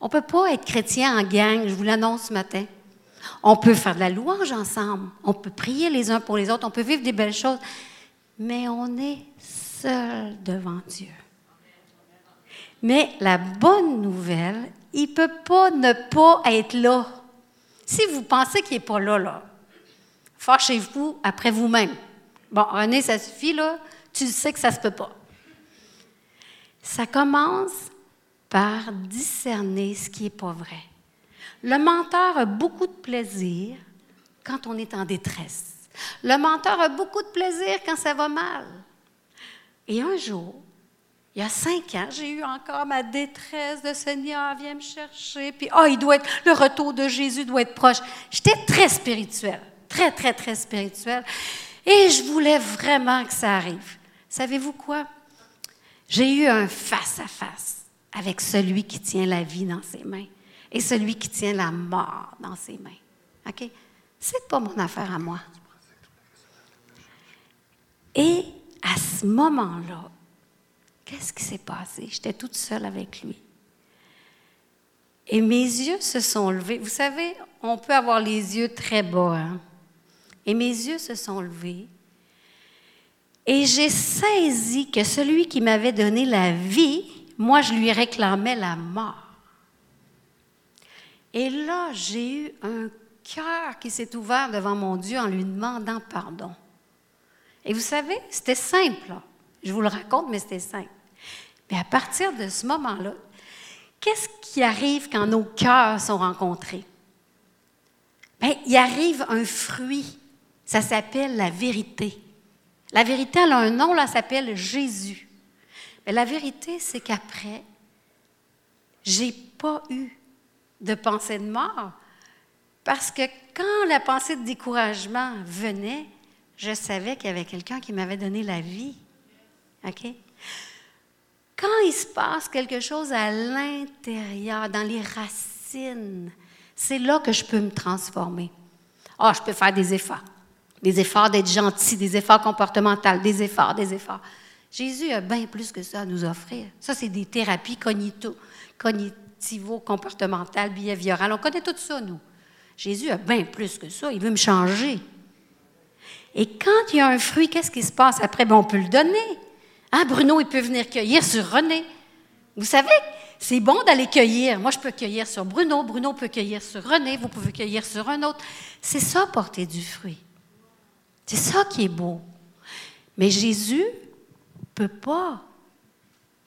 On ne peut pas être chrétien en gang, je vous l'annonce ce matin. On peut faire de la louange ensemble. On peut prier les uns pour les autres. On peut vivre des belles choses. Mais on est seul devant Dieu. Mais la bonne nouvelle, il ne peut pas ne pas être là. Si vous pensez qu'il n'est pas là, là, fâchez-vous après vous-même. Bon, René, ça suffit, là. Tu sais que ça ne se peut pas. Ça commence par discerner ce qui n'est pas vrai. Le menteur a beaucoup de plaisir quand on est en détresse. Le menteur a beaucoup de plaisir quand ça va mal. Et un jour, il y a cinq ans, j'ai eu encore ma détresse de Seigneur, viens me chercher. Puis, ah, oh, il doit être, le retour de Jésus doit être proche. J'étais très spirituelle, très, très, très spirituelle. Et je voulais vraiment que ça arrive. Savez-vous quoi? J'ai eu un face-à-face avec celui qui tient la vie dans ses mains et celui qui tient la mort dans ses mains. OK? C'est pas mon affaire à moi. Et à ce moment-là, qu'est-ce qui s'est passé? J'étais toute seule avec lui. Et mes yeux se sont levés. Vous savez, on peut avoir les yeux très bas. Hein? Et mes yeux se sont levés. Et j'ai saisi que celui qui m'avait donné la vie, moi, je lui réclamais la mort. Et là, j'ai eu un cœur qui s'est ouvert devant mon Dieu en lui demandant pardon. Et vous savez, c'était simple, là. Je vous le raconte, mais c'était simple. Mais à partir de ce moment-là, qu'est-ce qui arrive quand nos cœurs sont rencontrés? Bien, il arrive un fruit. Ça s'appelle la vérité. La vérité, elle a un nom, là, elle s'appelle Jésus. Mais la vérité, c'est qu'après, j'ai pas eu de pensée de mort, parce que quand la pensée de découragement venait, je savais qu'il y avait quelqu'un qui m'avait donné la vie. OK? Quand il se passe quelque chose à l'intérieur, dans les racines, c'est là que je peux me transformer. Ah, je peux faire des efforts. Des efforts d'être gentil, des efforts comportementaux, des efforts, des efforts. Jésus a bien plus que ça à nous offrir. Ça, c'est des thérapies cognito, cognitivo-comportementales, behaviorales. On connaît tout ça, nous. Jésus a bien plus que ça. Il veut me changer. Et quand il y a un fruit, qu'est-ce qui se passe après? Bien, on peut le donner. Hein, Bruno, il peut venir cueillir sur René. Vous savez, c'est bon d'aller cueillir. Moi, je peux cueillir sur Bruno. Bruno peut cueillir sur René. Vous pouvez cueillir sur un autre. C'est ça, porter du fruit. C'est ça qui est beau. Mais Jésus ne peut pas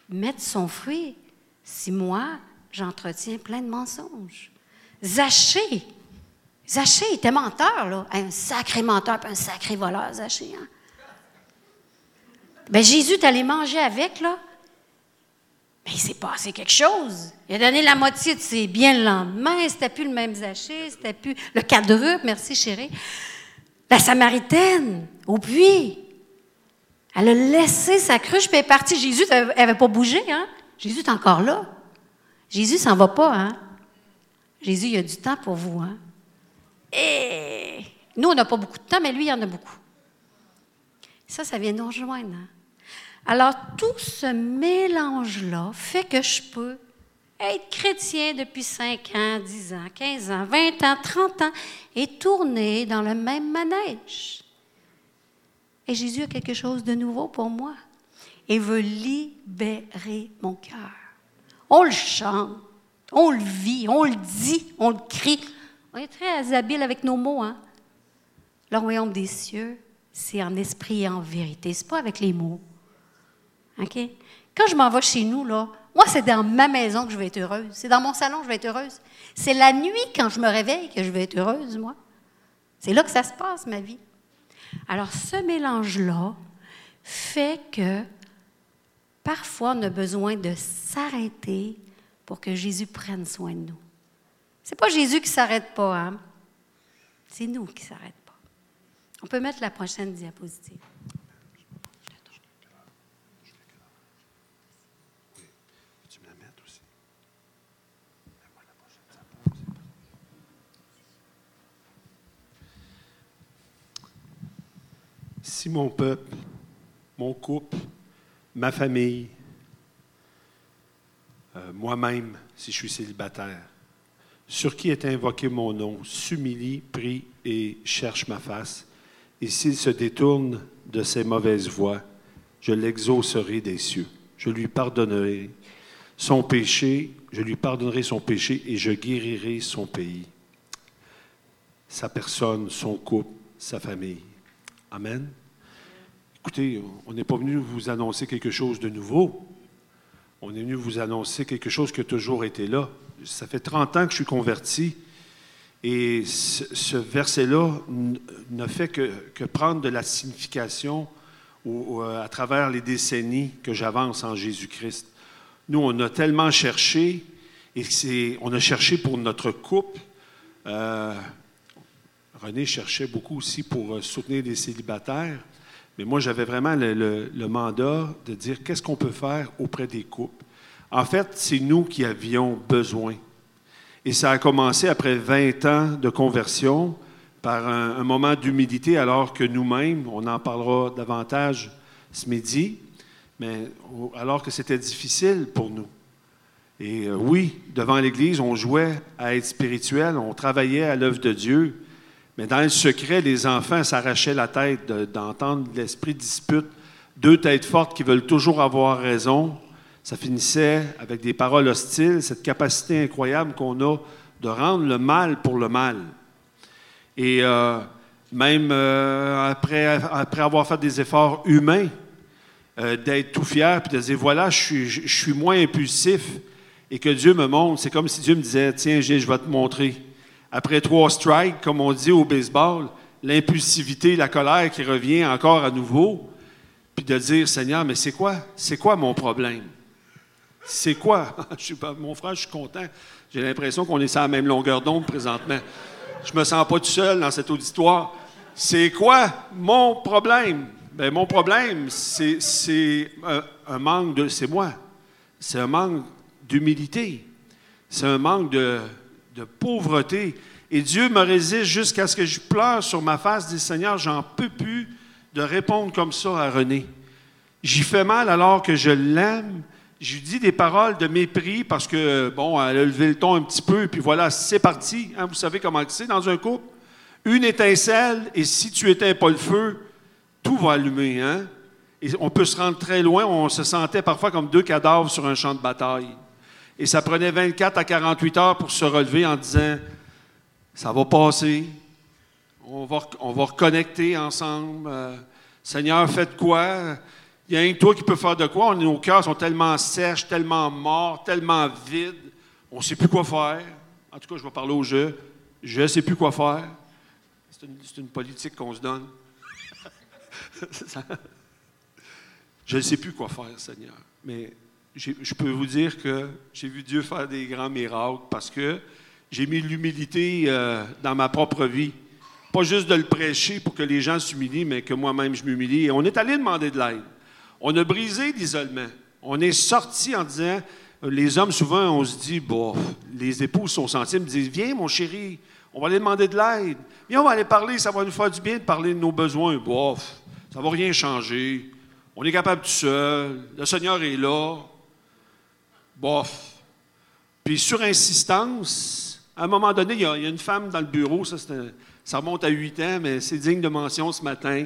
mettre son fruit si moi, j'entretiens plein de mensonges. Zachée, Zachée était menteur, là. Un sacré menteur, puis un sacré voleur, Zachée. Hein? Bien, Jésus est allé manger avec, là. Mais il s'est passé quelque chose. Il a donné la moitié de ses biens le lendemain. C'était plus le même Zachée, c'était plus le quadruple, merci chérie. La Samaritaine, au puits, elle a laissé sa cruche, puis elle est partie. Jésus, elle n'avait pas bougé, hein? Jésus est encore là. Jésus s'en va pas, hein? Jésus, il a du temps pour vous, hein? Et nous, on n'a pas beaucoup de temps, mais lui, il en a beaucoup. Ça, ça vient nous rejoindre, hein? Alors, tout ce mélange-là fait que je peux être chrétien depuis cinq ans, dix ans, quinze ans, vingt ans, trente ans et tourner dans le même manège. Et Jésus a quelque chose de nouveau pour moi et veut libérer mon cœur. On le chante, on le vit, on le dit, on le crie. On est très habile avec nos mots, hein? Le royaume des cieux, c'est en esprit et en vérité, c'est pas avec les mots. OK? Quand je m'en vais chez nous, là, moi, c'est dans ma maison que je vais être heureuse. C'est dans mon salon que je vais être heureuse. C'est la nuit, quand je me réveille, que je vais être heureuse, moi. C'est là que ça se passe, ma vie. Alors, ce mélange-là fait que parfois, on a besoin de s'arrêter pour que Jésus prenne soin de nous. C'est pas Jésus qui s'arrête pas, hein? C'est nous qui s'arrêtons pas. On peut mettre la prochaine diapositive. Si mon peuple, mon couple, ma famille, euh, moi-même, si je suis célibataire, sur qui est invoqué mon nom, s'humilie, prie et cherche ma face, et s'il se détourne de ses mauvaises voies, je l'exaucerai des cieux. Je lui pardonnerai son péché, je lui pardonnerai son péché et je guérirai son pays, sa personne, son couple, sa famille. Amen. Écoutez, on n'est pas venu vous annoncer quelque chose de nouveau. On est venu vous annoncer quelque chose qui a toujours été là. Ça fait trente ans que je suis converti et ce, ce verset-là ne fait que, que prendre de la signification au, au, à travers les décennies que j'avance en Jésus-Christ. Nous, on a tellement cherché et c'est, on a cherché pour notre couple. Euh, René cherchait beaucoup aussi pour soutenir les célibataires. Mais moi, j'avais vraiment le, le, le mandat de dire qu'est-ce qu'on peut faire auprès des couples. En fait, c'est nous qui avions besoin. Et ça a commencé après vingt ans de conversion par un, un moment d'humilité, alors que nous-mêmes, on en parlera davantage ce midi, mais alors que c'était difficile pour nous. Et euh, oui, devant l'Église, on jouait à être spirituel, on travaillait à l'œuvre de Dieu. Mais dans le secret, les enfants s'arrachaient la tête de, d'entendre l'esprit dispute. Deux têtes fortes qui veulent toujours avoir raison. Ça finissait avec des paroles hostiles, cette capacité incroyable qu'on a de rendre le mal pour le mal. Et euh, même euh, après, après avoir fait des efforts humains, euh, d'être tout fier, puis de dire, voilà, je suis, je, je suis moins impulsif et que Dieu me montre. C'est comme si Dieu me disait, tiens, Gilles, je vais te montrer. Après trois strikes, comme on dit au baseball, l'impulsivité, la colère qui revient encore à nouveau, puis de dire, Seigneur, mais c'est quoi? C'est quoi mon problème? C'est quoi? Je suis pas, mon frère, je suis content. J'ai l'impression qu'on est sur la même longueur d'onde présentement. Je me sens pas tout seul dans cet auditoire. C'est quoi mon problème? Ben, mon problème, c'est, c'est un, un manque de... C'est moi. C'est un manque d'humilité. C'est un manque de, de pauvreté. Et Dieu me résiste jusqu'à ce que je pleure sur ma face, dis « Seigneur, j'en peux plus de répondre comme ça à René. J'y fais mal alors que je l'aime. Je lui dis des paroles de mépris parce que, bon, elle a levé le ton un petit peu, puis voilà, c'est parti. Hein, vous savez comment c'est dans un couple. Une étincelle, et si tu éteins pas le feu, tout va allumer. Hein? Et on peut se rendre très loin. On se sentait parfois comme deux cadavres sur un champ de bataille. Et ça prenait vingt-quatre à quarante-huit heures pour se relever en disant... Ça va passer, on va, on va reconnecter ensemble. Euh, Seigneur, faites quoi? Il y a un toi qui peut faire de quoi? On, nos cœurs sont tellement sèches, tellement morts, tellement vides, on ne sait plus quoi faire. En tout cas, je vais parler au jeu. Je ne sais plus quoi faire. C'est une, c'est une politique qu'on se donne. Je ne sais plus quoi faire, Seigneur. Mais j'ai, je peux vous dire que j'ai vu Dieu faire des grands miracles parce que j'ai mis l'humilité euh, dans ma propre vie. Pas juste de le prêcher pour que les gens s'humilient, mais que moi-même je m'humilie. Et on est allé demander de l'aide. On a brisé l'isolement. On est sorti en disant, les hommes souvent, on se dit, bof, les épouses sont senties, me disent, viens mon chéri, on va aller demander de l'aide. Viens, on va aller parler, ça va nous faire du bien de parler de nos besoins. Bof, ça ne va rien changer. On est capable tout seul. Le Seigneur est là. Bof. Puis sur insistance... À un moment donné, il y a, il y a une femme dans le bureau, ça, c'est un, ça remonte à huit ans, mais c'est digne de mention ce matin.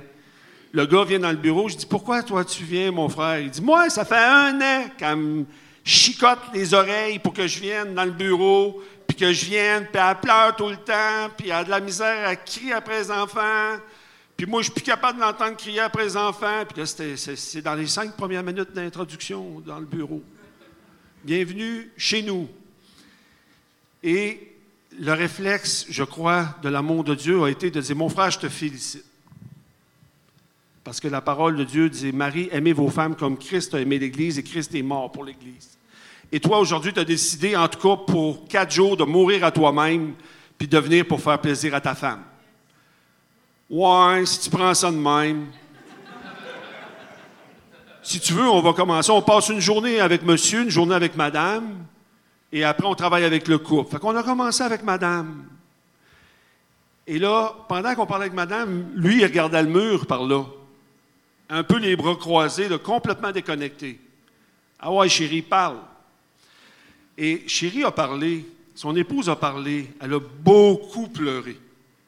Le gars vient dans le bureau, je dis « Pourquoi toi tu viens, mon frère? » Il dit « Moi, ça fait un an qu'elle me chicote les oreilles pour que je vienne dans le bureau, puis que je vienne, puis elle pleure tout le temps, puis elle a de la misère, elle crie après les enfants, puis moi, je suis plus capable de l'entendre crier après les enfants. » Puis là, c'était, c'est, c'est dans les cinq premières minutes d'introduction dans le bureau. « Bienvenue chez nous. » Et... le réflexe, je crois, de l'amour de Dieu a été de dire « Mon frère, je te félicite. » Parce que la parole de Dieu disait « Marie, aimez vos femmes comme Christ a aimé l'Église et Christ est mort pour l'Église. » Et toi, aujourd'hui, tu as décidé, en tout cas, pour quatre jours, de mourir à toi-même puis de venir pour faire plaisir à ta femme. Ouais, si tu prends ça de même. Si tu veux, on va commencer. On passe une journée avec monsieur, une journée avec madame. Et après, on travaille avec le couple. Fait qu'on a commencé avec madame. Et là, pendant qu'on parlait avec madame, lui, il regardait le mur par là. Un peu les bras croisés, là, complètement déconnecté. Ah ouais, chérie, parle. Et chérie a parlé, son épouse a parlé, elle a beaucoup pleuré.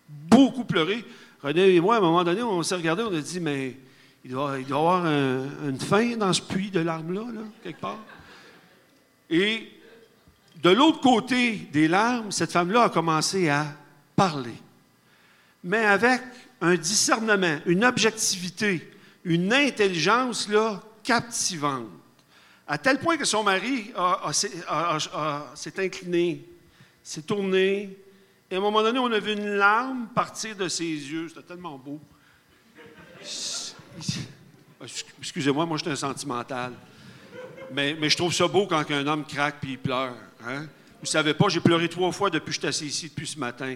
Beaucoup pleuré. René et moi, à un moment donné, on s'est regardés, on a dit, mais il doit, il doit y avoir un, une fin dans ce puits de larmes-là, là, quelque part. Et... de l'autre côté des larmes, cette femme-là a commencé à parler. Mais avec un discernement, une objectivité, une intelligence là, captivante. À tel point que son mari a, a, a, a, a, s'est incliné, s'est tourné. Et à un moment donné, on a vu une larme partir de ses yeux. C'était tellement beau. Excusez-moi, moi, je suis un sentimental. Mais, mais je trouve ça beau quand un homme craque puis il pleure. Hein? Vous ne savez pas, j'ai pleuré trois fois depuis que je suis assis ici depuis ce matin.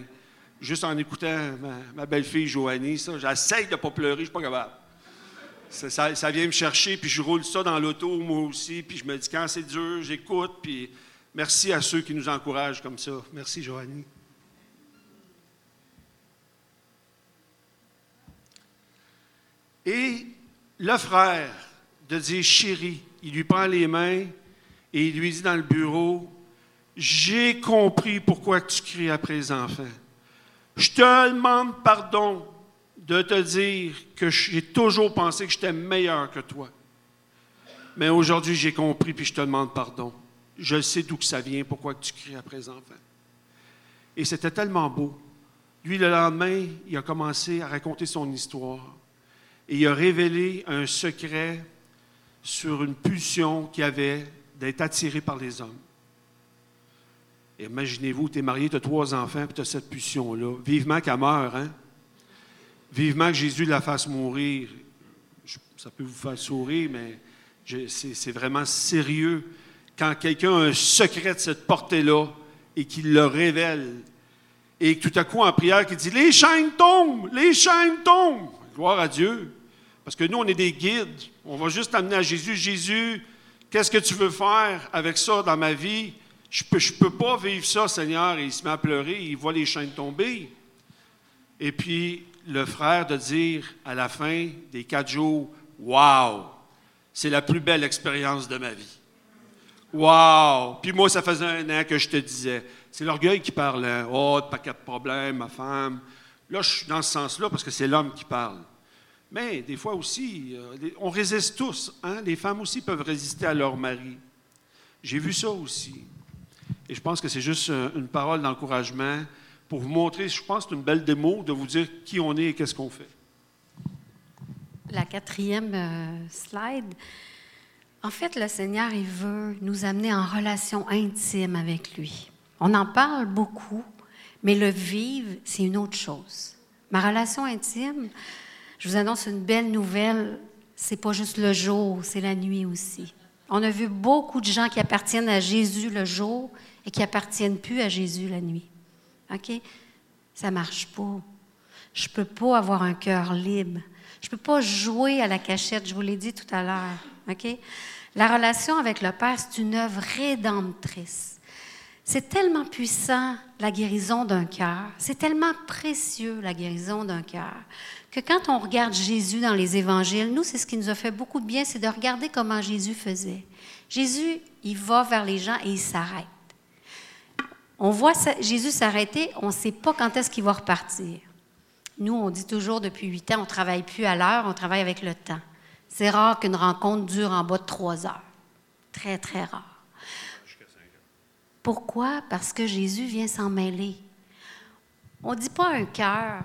Juste en écoutant ma, ma belle-fille Joanie, ça, j'essaye de ne pas pleurer, je ne suis pas capable. Ça, ça, ça vient me chercher, puis je roule ça dans l'auto, moi aussi, puis je me dis quand c'est dur, j'écoute, puis merci à ceux qui nous encouragent comme ça. Merci Joanie. Et le frère de dire chérie, il lui prend les mains et il lui dit dans le bureau, « J'ai compris pourquoi tu cries après les enfants. Je te demande pardon de te dire que j'ai toujours pensé que j'étais meilleur que toi. Mais aujourd'hui, j'ai compris puis je te demande pardon. Je sais d'où que ça vient, pourquoi tu cries après les enfants. » Et c'était tellement beau. Lui, le lendemain, il a commencé à raconter son histoire. Et il a révélé un secret sur une pulsion qu'il avait d'être attiré par les hommes. Et imaginez-vous, tu es marié, tu as trois enfants, puis tu as cette pulsion-là. Vivement qu'elle meure, hein? Vivement que Jésus la fasse mourir. Je, ça peut vous faire sourire, mais je, c'est, c'est vraiment sérieux. Quand quelqu'un a un secret de cette portée-là et qu'il le révèle, et tout à coup en prière, qu'il dit « Les chaînes tombent! Les chaînes tombent! » Gloire à Dieu! Parce que nous, on est des guides. On va juste t'amener à Jésus. « Jésus, qu'est-ce que tu veux faire avec ça dans ma vie? Je ne peux, je peux pas vivre ça, Seigneur. » Et il se met à pleurer, il voit les chaînes tomber. Et puis, le frère de dire à la fin des quatre jours, « Wow! C'est la plus belle expérience de ma vie. Wow! » Puis moi, ça faisait un an que je te disais. C'est l'orgueil qui parle. Hein? « Oh, paquet de problèmes, ma femme. » Là, je suis dans ce sens-là parce que c'est l'homme qui parle. Mais des fois aussi, on résiste tous. Hein? Les femmes aussi peuvent résister à leur mari. J'ai vu ça aussi. Et je pense que c'est juste une parole d'encouragement pour vous montrer, je pense que c'est une belle démo de vous dire qui on est et qu'est-ce qu'on fait. La quatrième euh, slide. En fait, le Seigneur, il veut nous amener en relation intime avec lui. On en parle beaucoup, mais le vivre, c'est une autre chose. Ma relation intime, je vous annonce une belle nouvelle, c'est pas juste le jour, c'est la nuit aussi. On a vu beaucoup de gens qui appartiennent à Jésus le jour et qui appartiennent plus à Jésus la nuit. OK? Ça marche pas. Je peux pas avoir un cœur libre. Je peux pas jouer à la cachette, je vous l'ai dit tout à l'heure. OK? La relation avec le Père, c'est une œuvre rédemptrice. C'est tellement puissant, la guérison d'un cœur. C'est tellement précieux, la guérison d'un cœur, que quand on regarde Jésus dans les évangiles, nous, c'est ce qui nous a fait beaucoup de bien, c'est de regarder comment Jésus faisait. Jésus, il va vers les gens et il s'arrête. On voit Jésus s'arrêter, on ne sait pas quand est-ce qu'il va repartir. Nous, on dit toujours depuis huit ans, on ne travaille plus à l'heure, on travaille avec le temps. C'est rare qu'une rencontre dure en bas de trois heures. Très, très rare. Jusqu'à cinq heures. Pourquoi? Parce que Jésus vient s'en mêler. On ne dit pas un cœur.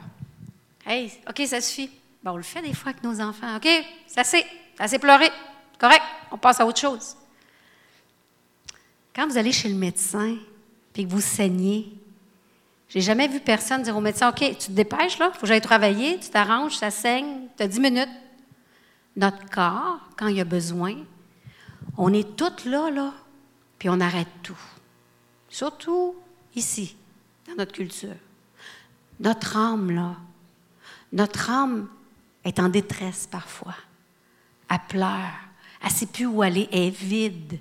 « Hey, OK, ça suffit. » Ben, on le fait des fois avec nos enfants. « OK, ça c'est, ça c'est pleuré. Correct, on passe à autre chose. » Quand vous allez chez le médecin, puis que vous saignez, j'ai jamais vu personne dire au médecin, « OK, tu te dépêches, là, il faut que j'aille travailler, tu t'arranges, ça saigne, tu as dix minutes. » Notre corps, quand il a besoin, on est tous là, là, puis on arrête tout. Surtout ici, dans notre culture. Notre âme, là, notre âme est en détresse parfois. Elle pleure, elle ne sait plus où aller, elle est vide.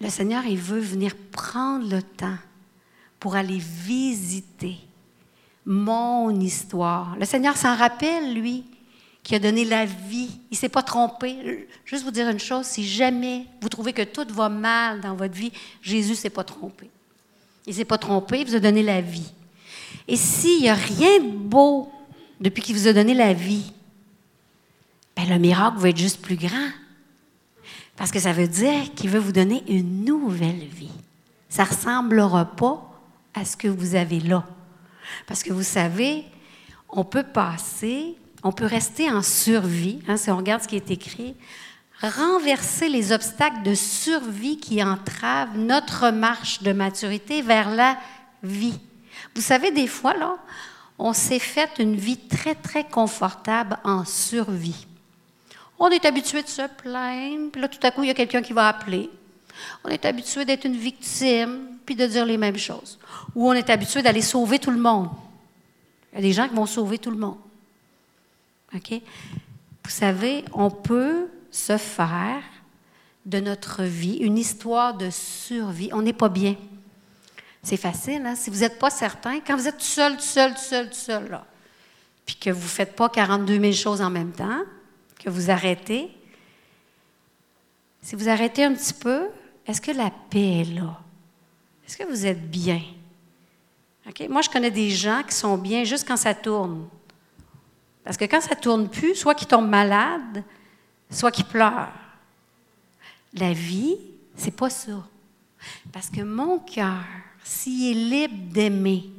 Le Seigneur, il veut venir prendre le temps pour aller visiter mon histoire. Le Seigneur s'en rappelle, lui, qui a donné la vie. Il ne s'est pas trompé. Juste vous dire une chose, si jamais vous trouvez que tout va mal dans votre vie, Jésus ne s'est pas trompé. Il ne s'est pas trompé, il vous a donné la vie. Et s'il n'y a rien de beau depuis qu'il vous a donné la vie, bien, le miracle va être juste plus grand. Parce que ça veut dire qu'il veut vous donner une nouvelle vie. Ça ne ressemblera pas à ce que vous avez là. Parce que vous savez, on peut passer, on peut rester en survie, hein, si on regarde ce qui est écrit, renverser les obstacles de survie qui entravent notre marche de maturité vers la vie. Vous savez, des fois, là, on s'est fait une vie très, très confortable en survie. On est habitué de se plaindre, puis là, tout à coup, il y a quelqu'un qui va appeler. On est habitué d'être une victime, puis de dire les mêmes choses. Ou on est habitué d'aller sauver tout le monde. Il y a des gens qui vont sauver tout le monde. OK? Vous savez, on peut se faire de notre vie une histoire de survie. On n'est pas bien. C'est facile, hein? Si vous n'êtes pas certain, quand vous êtes tout seul, tout seul, tout seul, tout seul, là, puis que vous ne faites pas quarante-deux mille choses en même temps, que vous arrêtez, si vous arrêtez un petit peu, est-ce que la paix est là? Est-ce que vous êtes bien? Okay? Moi, je connais des gens qui sont bien juste quand ça tourne. Parce que quand ça ne tourne plus, soit qu'ils tombent malades, soit qu'ils pleurent. La vie, c'est pas ça. Parce que mon cœur, s'il est libre d'aimer,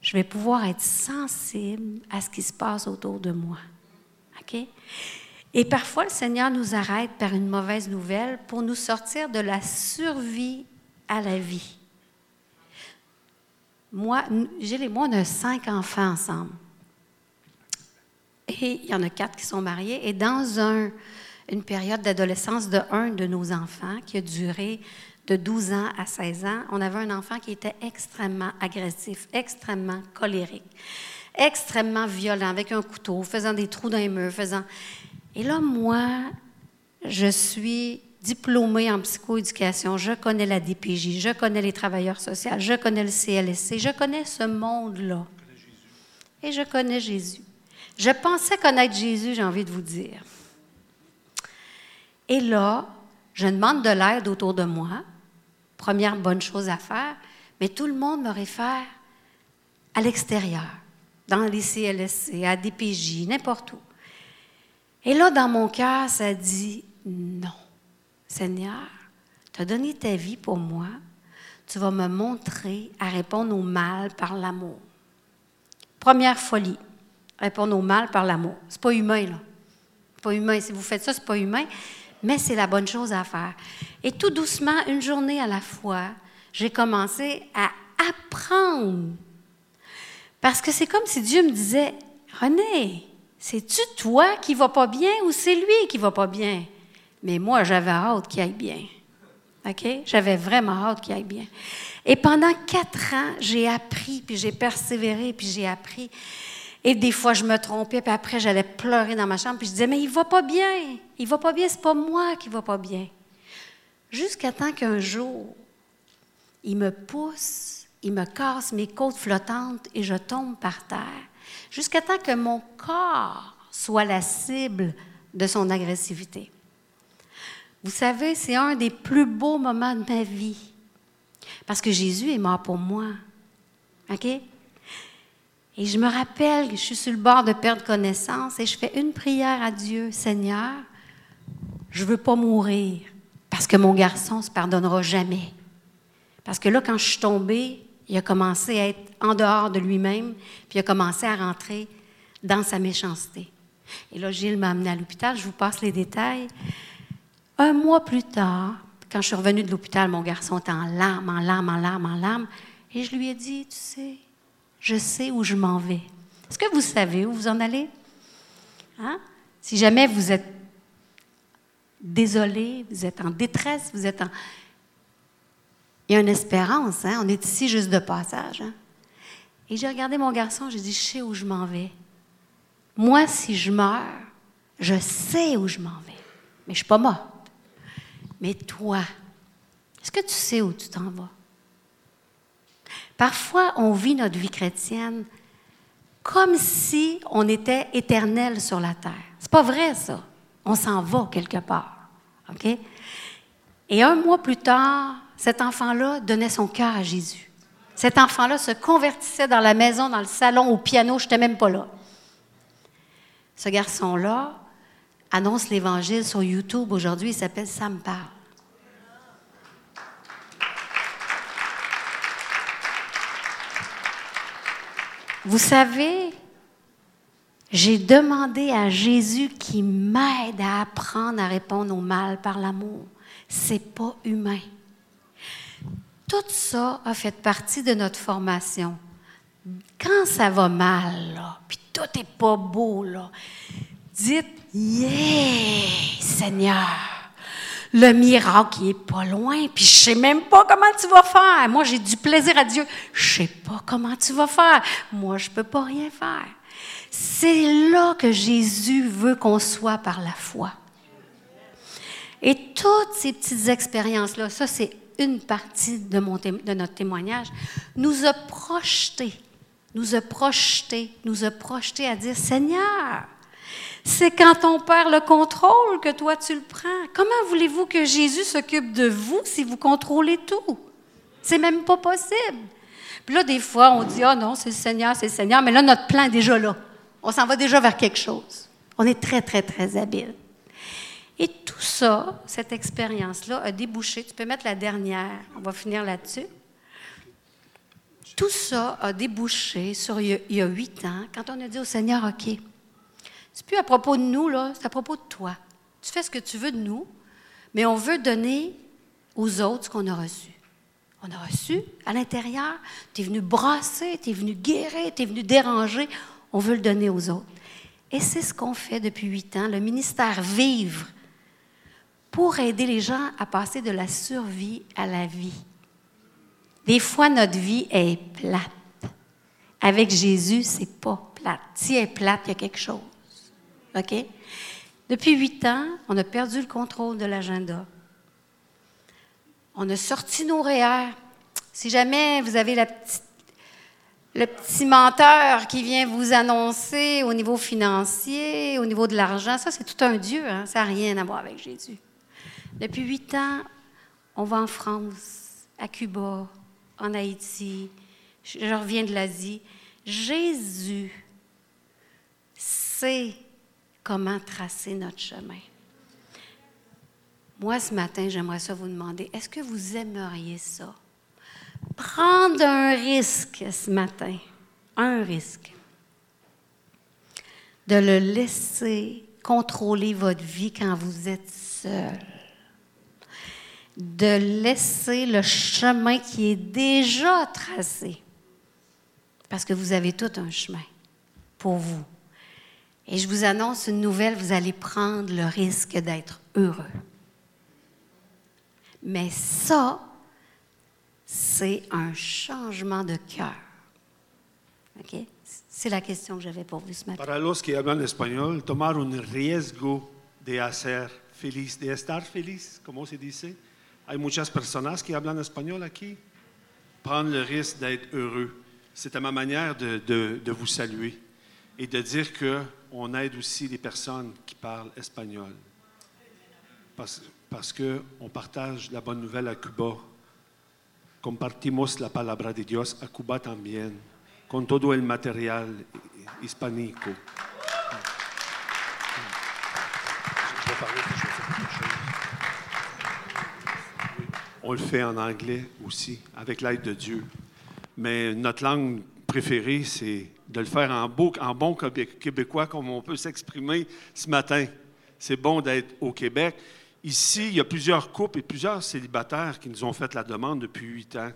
je vais pouvoir être sensible à ce qui se passe autour de moi. OK? Et parfois, le Seigneur nous arrête par une mauvaise nouvelle pour nous sortir de la survie à la vie. Moi, Gilles et moi, on a cinq enfants ensemble. Et et il y en a quatre qui sont mariés. Et dans un, une période d'adolescence de un de nos enfants, qui a duré de douze ans à seize ans, on avait un enfant qui était extrêmement agressif, extrêmement colérique, extrêmement violent, avec un couteau, faisant des trous dans les murs, faisant... Et là, moi, je suis diplômée en psychoéducation, je connais la D P J, je connais les travailleurs sociaux, je connais le C L S C, je connais ce monde-là. Et je connais Jésus. Je pensais connaître Jésus, j'ai envie de vous dire. Et là, je demande de l'aide autour de moi. Première bonne chose à faire, mais tout le monde me réfère à l'extérieur, dans les C L S C, à D P J, n'importe où. Et là, dans mon cœur, ça dit non. Seigneur, tu as donné ta vie pour moi. Tu vas me montrer à répondre au mal par l'amour. Première folie, répondre au mal par l'amour. C'est pas humain, là. C'est pas humain. Si vous faites ça, c'est pas humain, mais c'est la bonne chose à faire. Et tout doucement, une journée à la fois, j'ai commencé à apprendre. Parce que c'est comme si Dieu me disait, « René, c'est-tu toi qui ne va pas bien ou c'est lui qui ne va pas bien? » Mais moi, j'avais hâte qu'il aille bien. OK? J'avais vraiment hâte qu'il aille bien. Et pendant quatre ans, j'ai appris, puis j'ai persévéré, puis j'ai appris. Et des fois, je me trompais, puis après, j'allais pleurer dans ma chambre, puis je disais, mais il va pas bien, il va pas bien, c'est pas moi qui va pas bien. Jusqu'à temps qu'un jour, il me pousse, il me casse mes côtes flottantes et je tombe par terre. Jusqu'à temps que mon corps soit la cible de son agressivité. Vous savez, c'est un des plus beaux moments de ma vie. Parce que Jésus est mort pour moi. OK? Et je me rappelle que je suis sur le bord de perdre connaissance et je fais une prière à Dieu. Seigneur, je ne veux pas mourir parce que mon garçon ne se pardonnera jamais. Parce que là, quand je suis tombée, il a commencé à être en dehors de lui-même puis il a commencé à rentrer dans sa méchanceté. Et là, Gilles m'a amenée à l'hôpital. Je vous passe les détails. Un mois plus tard, quand je suis revenue de l'hôpital, mon garçon était en larmes, en larmes, en larmes, en larmes. Et je lui ai dit, tu sais, je sais où je m'en vais. Est-ce que vous savez où vous en allez? Hein? Si jamais vous êtes désolé, vous êtes en détresse, vous êtes en... Il y a une espérance, hein? On est ici juste de passage. Hein? Et j'ai regardé mon garçon, j'ai dit, je sais où je m'en vais. Moi, si je meurs, je sais où je m'en vais. Mais je ne suis pas morte. Mais toi, est-ce que tu sais où tu t'en vas? Parfois, on vit notre vie chrétienne comme si on était éternel sur la terre. C'est pas vrai, ça. On s'en va quelque part. OK? Et un mois plus tard, cet enfant-là donnait son cœur à Jésus. Cet enfant-là se convertissait dans la maison, dans le salon, au piano. Je n'étais même pas là. Ce garçon-là annonce l'Évangile sur YouTube aujourd'hui. Il s'appelle Sampa. Vous savez, j'ai demandé à Jésus qui m'aide à apprendre à répondre au mal par l'amour. C'est pas humain. Tout ça a fait partie de notre formation. Quand ça va mal, là, puis tout est pas beau, là, dites « Yeah, Seigneur, le miracle il est pas loin, puis je sais même pas comment tu vas faire. Moi, j'ai du plaisir à Dieu. Je sais pas comment tu vas faire. Moi, je peux pas rien faire. » C'est là que Jésus veut qu'on soit par la foi. Et toutes ces petites expériences-là, ça, c'est une partie de, mon témo- de notre témoignage, nous a projetés, nous a projetés, nous a projetés à dire « Seigneur, c'est quand on perd le contrôle que toi, tu le prends. Comment voulez-vous que Jésus s'occupe de vous si vous contrôlez tout? C'est même pas possible. » Puis là, des fois, on dit « Ah non, c'est le Seigneur, c'est le Seigneur. » Mais là, notre plan est déjà là. On s'en va déjà vers quelque chose. On est très, très, très habile. Et tout ça, cette expérience-là, a débouché. Tu peux mettre la dernière. On va finir là-dessus. Tout ça a débouché sur il y a huit ans, quand on a dit au Seigneur « OK ». C'est plus à propos de nous, là, c'est à propos de toi. Tu fais ce que tu veux de nous, mais on veut donner aux autres ce qu'on a reçu. On a reçu à l'intérieur, tu es venu brasser, tu es venu guérir, tu es venu déranger, on veut le donner aux autres. Et c'est ce qu'on fait depuis huit ans, le ministère Vivre, pour aider les gens à passer de la survie à la vie. Des fois, notre vie est plate. Avec Jésus, c'est pas plate. Si elle est plate, il y a quelque chose. OK? Depuis huit ans, on a perdu le contrôle de l'agenda. On a sorti nos R E E R. Si jamais vous avez la petite, le petit menteur qui vient vous annoncer au niveau financier, au niveau de l'argent, ça, c'est tout un dieu, hein? Ça n'a rien à voir avec Jésus. Depuis huit ans, on va en France, à Cuba, en Haïti, je reviens de l'Asie. Jésus sait comment tracer notre chemin. Moi, ce matin, j'aimerais ça vous demander, est-ce que vous aimeriez ça? Prendre un risque ce matin, un risque, de le laisser contrôler votre vie quand vous êtes seul. De laisser le chemin qui est déjà tracé, parce que vous avez tout un chemin pour vous. Et je vous annonce une nouvelle, vous allez prendre le risque d'être heureux. Mais ça, c'est un changement de cœur. OK? C'est la question que j'avais pour vous ce matin. Para los que hablan español, tomar un riesgo de hacer feliz, de estar feliz, como se dice. Hay muchas personas que hablan español aquí. Prendre le risque d'être heureux. C'était ma manière de, de, de vous saluer et de dire qu'on aide aussi les personnes qui parlent espagnol. Parce, parce qu'on partage la bonne nouvelle à Cuba. Compartimos la palabra de Dios a Cuba también, con todo el material hispánico. Je vais parler de On le fait en anglais aussi, avec l'aide de Dieu. Mais notre langue préférée, c'est de le faire en, beau, en bon québécois, comme on peut s'exprimer ce matin. C'est bon d'être au Québec. Ici, il y a plusieurs couples et plusieurs célibataires qui nous ont fait la demande depuis huit ans,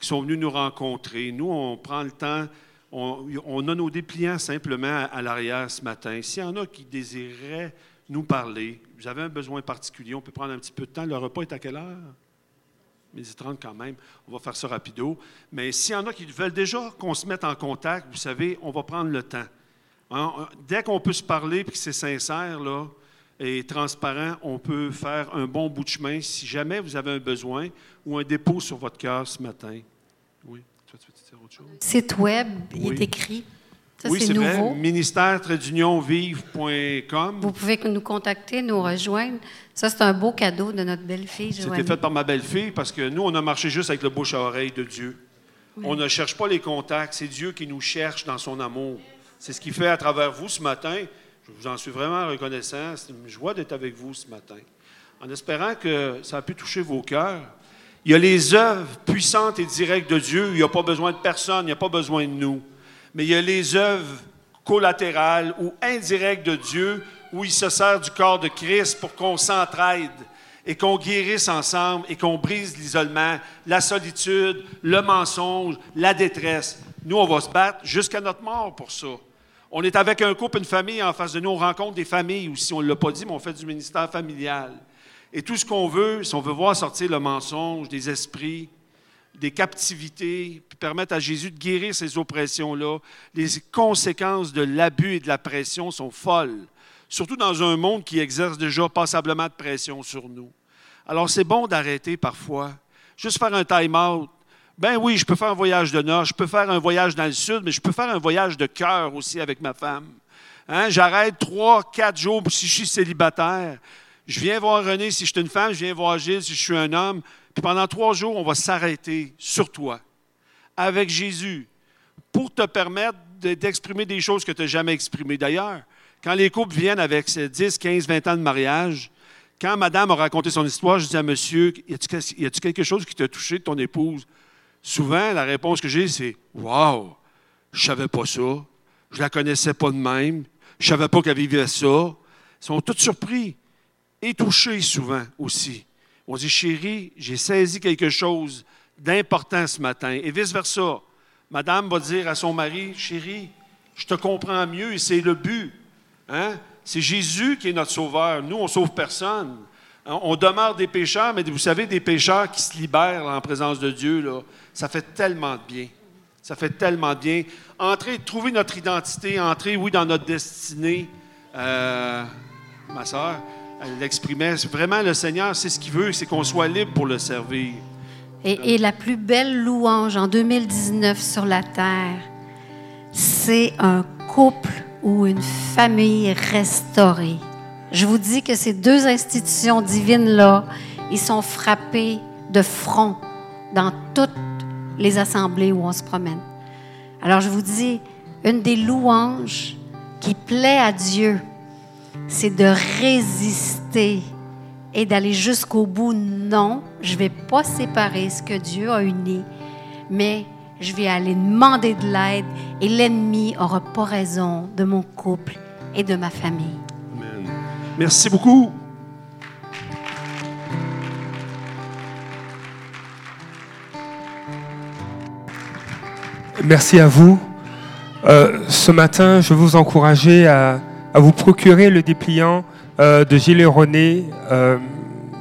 qui sont venus nous rencontrer. Nous, on prend le temps, on, on a nos dépliants simplement à, à l'arrière ce matin. S'il y en a qui désireraient nous parler, vous avez un besoin particulier, on peut prendre un petit peu de temps. Le repas est à quelle heure? midi trente quand même, on va faire ça rapido. Mais s'il y en a qui veulent déjà qu'on se mette en contact, vous savez, on va prendre le temps. Hein? Dès qu'on peut se parler et que c'est sincère là, et transparent, on peut faire un bon bout de chemin si jamais vous avez un besoin ou un dépôt sur votre cœur ce matin. Oui, toi, tu veux dire autre chose? Site web, oui. Il est écrit. Ça, oui, c'est, c'est nouveau. ministère tiret union vive point com. Vous pouvez nous contacter, nous rejoindre. Ça, c'est un beau cadeau de notre belle-fille, Joanie. C'était fait par ma belle-fille parce que nous, on a marché juste avec le bouche à oreille de Dieu. Oui. On ne cherche pas les contacts. C'est Dieu qui nous cherche dans son amour. C'est ce qu'il fait à travers vous ce matin. Je vous en suis vraiment reconnaissant. C'est une joie d'être avec vous ce matin. En espérant que ça a pu toucher vos cœurs. Il y a les œuvres puissantes et directes de Dieu. Il n'y a pas besoin de personne. Il n'y a pas besoin de nous. Mais il y a les œuvres collatérales ou indirectes de Dieu où il se sert du corps de Christ pour qu'on s'entraide et qu'on guérisse ensemble et qu'on brise l'isolement, la solitude, le mensonge, la détresse. Nous, on va se battre jusqu'à notre mort pour ça. On est avec un couple, une famille en face de nous. On rencontre des familles aussi. On ne l'a pas dit, mais on fait du ministère familial. Et tout ce qu'on veut, si on veut voir sortir le mensonge, des esprits, des captivités, puis permettre à Jésus de guérir ces oppressions-là. Les conséquences de l'abus et de la pression sont folles, surtout dans un monde qui exerce déjà passablement de pression sur nous. Alors, c'est bon d'arrêter parfois, juste faire un time-out. Ben oui, je peux faire un voyage de nord, je peux faire un voyage dans le sud, mais je peux faire un voyage de cœur aussi avec ma femme. Hein? J'arrête trois, quatre jours si je suis célibataire. Je viens voir René si je suis une femme, je viens voir Gilles si je suis un homme. Puis pendant trois jours, on va s'arrêter sur toi, avec Jésus, pour te permettre de, d'exprimer des choses que tu n'as jamais exprimées. D'ailleurs, quand les couples viennent avec dix, quinze, vingt ans de mariage, quand madame a raconté son histoire, je dis à monsieur, « Y a-t-il quelque chose qui t'a touché de ton épouse? » Souvent, la réponse que j'ai, c'est « Wow, je ne savais pas ça, je la connaissais pas de même, je ne savais pas qu'elle vivait ça. » Ils sont tous surpris et touchés souvent aussi. On dit, chérie, j'ai saisi quelque chose d'important ce matin. Et vice-versa, madame va dire à son mari, chérie, je te comprends mieux et c'est le but. Hein? C'est Jésus qui est notre sauveur. Nous, on ne sauve personne. On demeure des pécheurs, mais vous savez, des pécheurs qui se libèrent en présence de Dieu, là, ça fait tellement de bien. Ça fait tellement de bien. Entrer, trouver notre identité, entrer, oui, dans notre destinée. Euh, ma sœur, elle l'exprimait. Vraiment, le Seigneur, c'est ce qu'il veut, c'est qu'on soit libre pour le servir. Et, et la plus belle louange en deux mille dix-neuf sur la terre, c'est un couple ou une famille restaurée. Je vous dis que ces deux institutions divines-là, ils sont frappés de front dans toutes les assemblées où on se promène. Alors, je vous dis, une des louanges qui plaît à Dieu, c'est de résister et d'aller jusqu'au bout. Non, je ne vais pas séparer ce que Dieu a uni, mais je vais aller demander de l'aide et l'ennemi n'aura pas raison de mon couple et de ma famille. Amen. Merci beaucoup. Merci à vous. Euh, ce matin, je vous encourageais à, à vous procurer le dépliant euh, de Gilles et René, euh,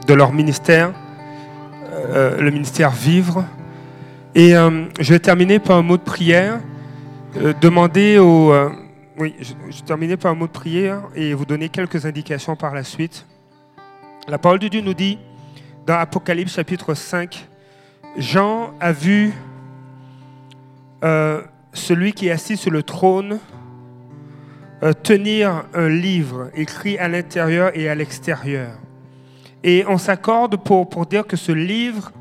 de leur ministère, euh, le ministère Vivre. Et euh, je vais terminer par un mot de prière. Euh, demander au, euh, oui, je, je vais terminer par un mot de prière et vous donner quelques indications par la suite. La parole de Dieu nous dit, dans Apocalypse chapitre cinq, Jean a vu... Euh, celui qui est assis sur le trône, euh, tenir un livre écrit à l'intérieur et à l'extérieur. Et on s'accorde pour, pour dire que ce livre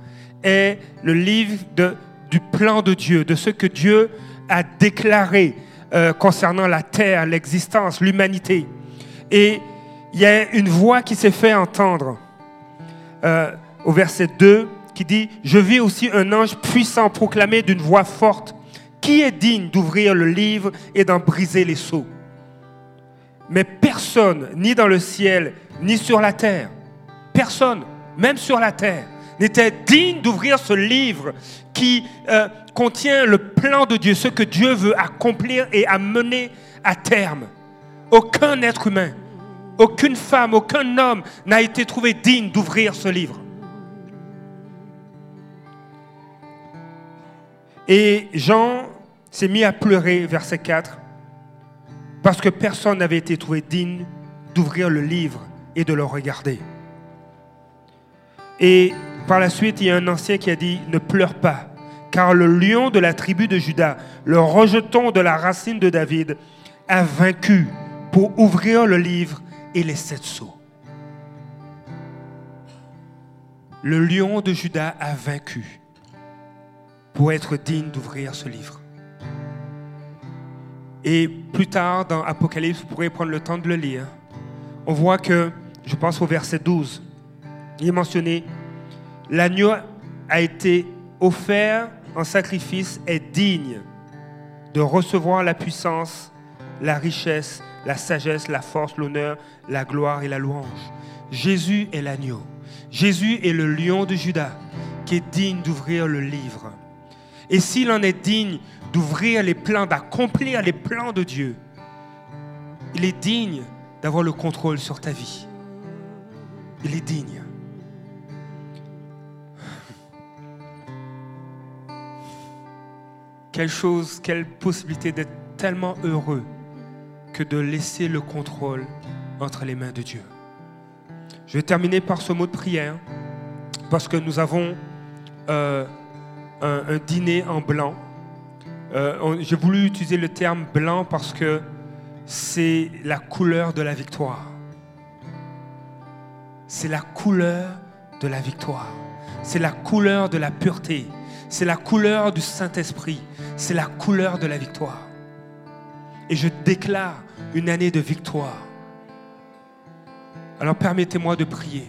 est le livre de, du plan de Dieu, de ce que Dieu a déclaré euh, concernant la terre, l'existence, l'humanité. Et il y a une voix qui s'est fait entendre euh, au verset deux qui dit « Je vis aussi un ange puissant proclamé d'une voix forte. Qui est digne d'ouvrir le livre et d'en briser les sceaux? Mais personne, ni dans le ciel, ni sur la terre, personne, même sur la terre, n'était digne d'ouvrir ce livre qui euh, contient le plan de Dieu, ce que Dieu veut accomplir et amener à terme. Aucun être humain, aucune femme, aucun homme n'a été trouvé digne d'ouvrir ce livre. » Et Jean s'est mis à pleurer, verset quatre, parce que personne n'avait été trouvé digne d'ouvrir le livre et de le regarder. Et par la suite, il y a un ancien qui a dit « Ne pleure pas, car le lion de la tribu de Juda, le rejeton de la racine de David, a vaincu pour ouvrir le livre et les sept sceaux. » Le lion de Juda a vaincu pour être digne d'ouvrir ce livre. Et plus tard, dans Apocalypse, vous pourrez prendre le temps de le lire. On voit que, je pense au verset douze, il est mentionné, « L'agneau a été offert en sacrifice est digne de recevoir la puissance, la richesse, la sagesse, la force, l'honneur, la gloire et la louange. » Jésus est l'agneau. Jésus est le lion de Juda qui est digne d'ouvrir le livre. Et s'il en est digne d'ouvrir les plans, d'accomplir les plans de Dieu, il est digne d'avoir le contrôle sur ta vie. Il est digne. Quelle chose, quelle possibilité d'être tellement heureux que de laisser le contrôle entre les mains de Dieu. Je vais terminer par ce mot de prière, parce que nous avons... Euh, Un, un dîner en blanc. Euh, on, j'ai voulu utiliser le terme blanc parce que c'est la couleur de la victoire. C'est la couleur de la victoire. C'est la couleur de la pureté. C'est la couleur du Saint-Esprit. C'est la couleur de la victoire. Et je déclare une année de victoire. Alors permettez-moi de prier.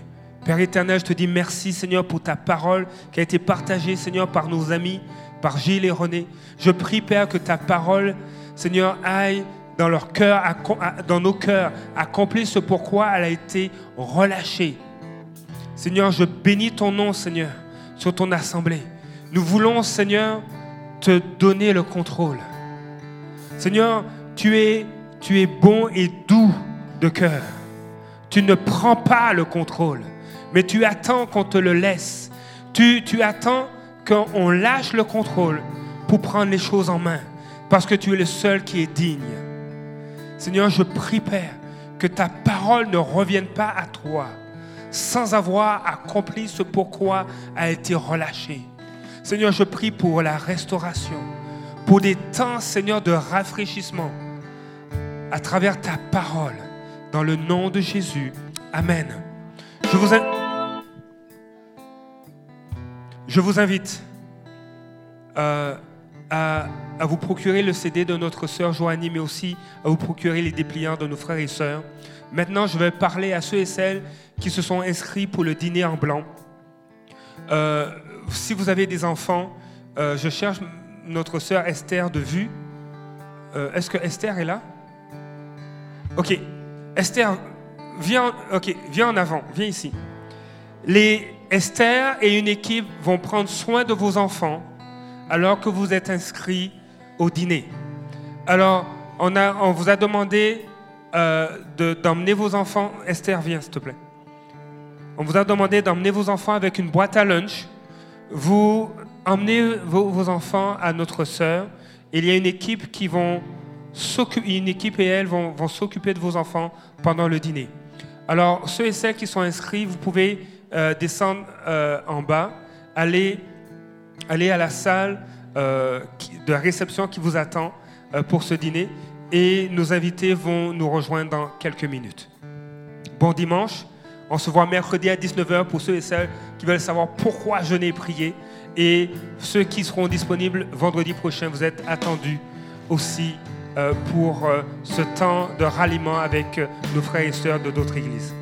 Père éternel, je te dis merci, Seigneur, pour ta parole qui a été partagée, Seigneur, par nos amis, par Gilles et René. Je prie, Père, que ta parole, Seigneur, aille dans leur cœur, dans nos cœurs, accomplir ce pourquoi elle a été relâchée. Seigneur, je bénis ton nom, Seigneur, sur ton assemblée. Nous voulons, Seigneur, te donner le contrôle. Seigneur, tu es, tu es bon et doux de cœur. Tu ne prends pas le contrôle, mais tu attends qu'on te le laisse. Tu, tu attends qu'on lâche le contrôle pour prendre les choses en main, parce que tu es le seul qui est digne. Seigneur, je prie, Père, que ta parole ne revienne pas à toi sans avoir accompli ce pourquoi a été relâché. Seigneur, je prie pour la restauration, pour des temps, Seigneur, de rafraîchissement à travers ta parole, dans le nom de Jésus. Amen. Je vous, in... je vous invite euh, à... à vous procurer le C D de notre sœur Joanie, mais aussi à vous procurer les dépliants de nos frères et sœurs. Maintenant, je vais parler à ceux et celles qui se sont inscrits pour le dîner en blanc. Euh, si vous avez des enfants, euh, je cherche notre sœur Esther de vue. Euh, est-ce que Esther est là? Ok. Esther, viens, okay, viens en avant, viens ici. Les Esther et une équipe vont prendre soin de vos enfants alors que vous êtes inscrits au dîner. Alors, on, a, on vous a demandé euh, de, d'emmener vos enfants. Esther, viens, s'il te plaît. On vous a demandé d'emmener vos enfants avec une boîte à lunch. Vous emmenez vos, vos enfants à notre sœur. Il y a une équipe qui vont s'occuper, une équipe et elle vont, vont s'occuper de vos enfants pendant le dîner. Alors, ceux et celles qui sont inscrits, vous pouvez euh, descendre euh, en bas, aller... Allez à la salle euh, de réception qui vous attend euh, pour ce dîner, et nos invités vont nous rejoindre dans quelques minutes. Bon dimanche, on se voit mercredi à dix-neuf heures pour ceux et celles qui veulent savoir pourquoi jeûner et prier, et ceux qui seront disponibles vendredi prochain, vous êtes attendus aussi euh, pour euh, ce temps de ralliement avec euh, nos frères et sœurs de d'autres églises.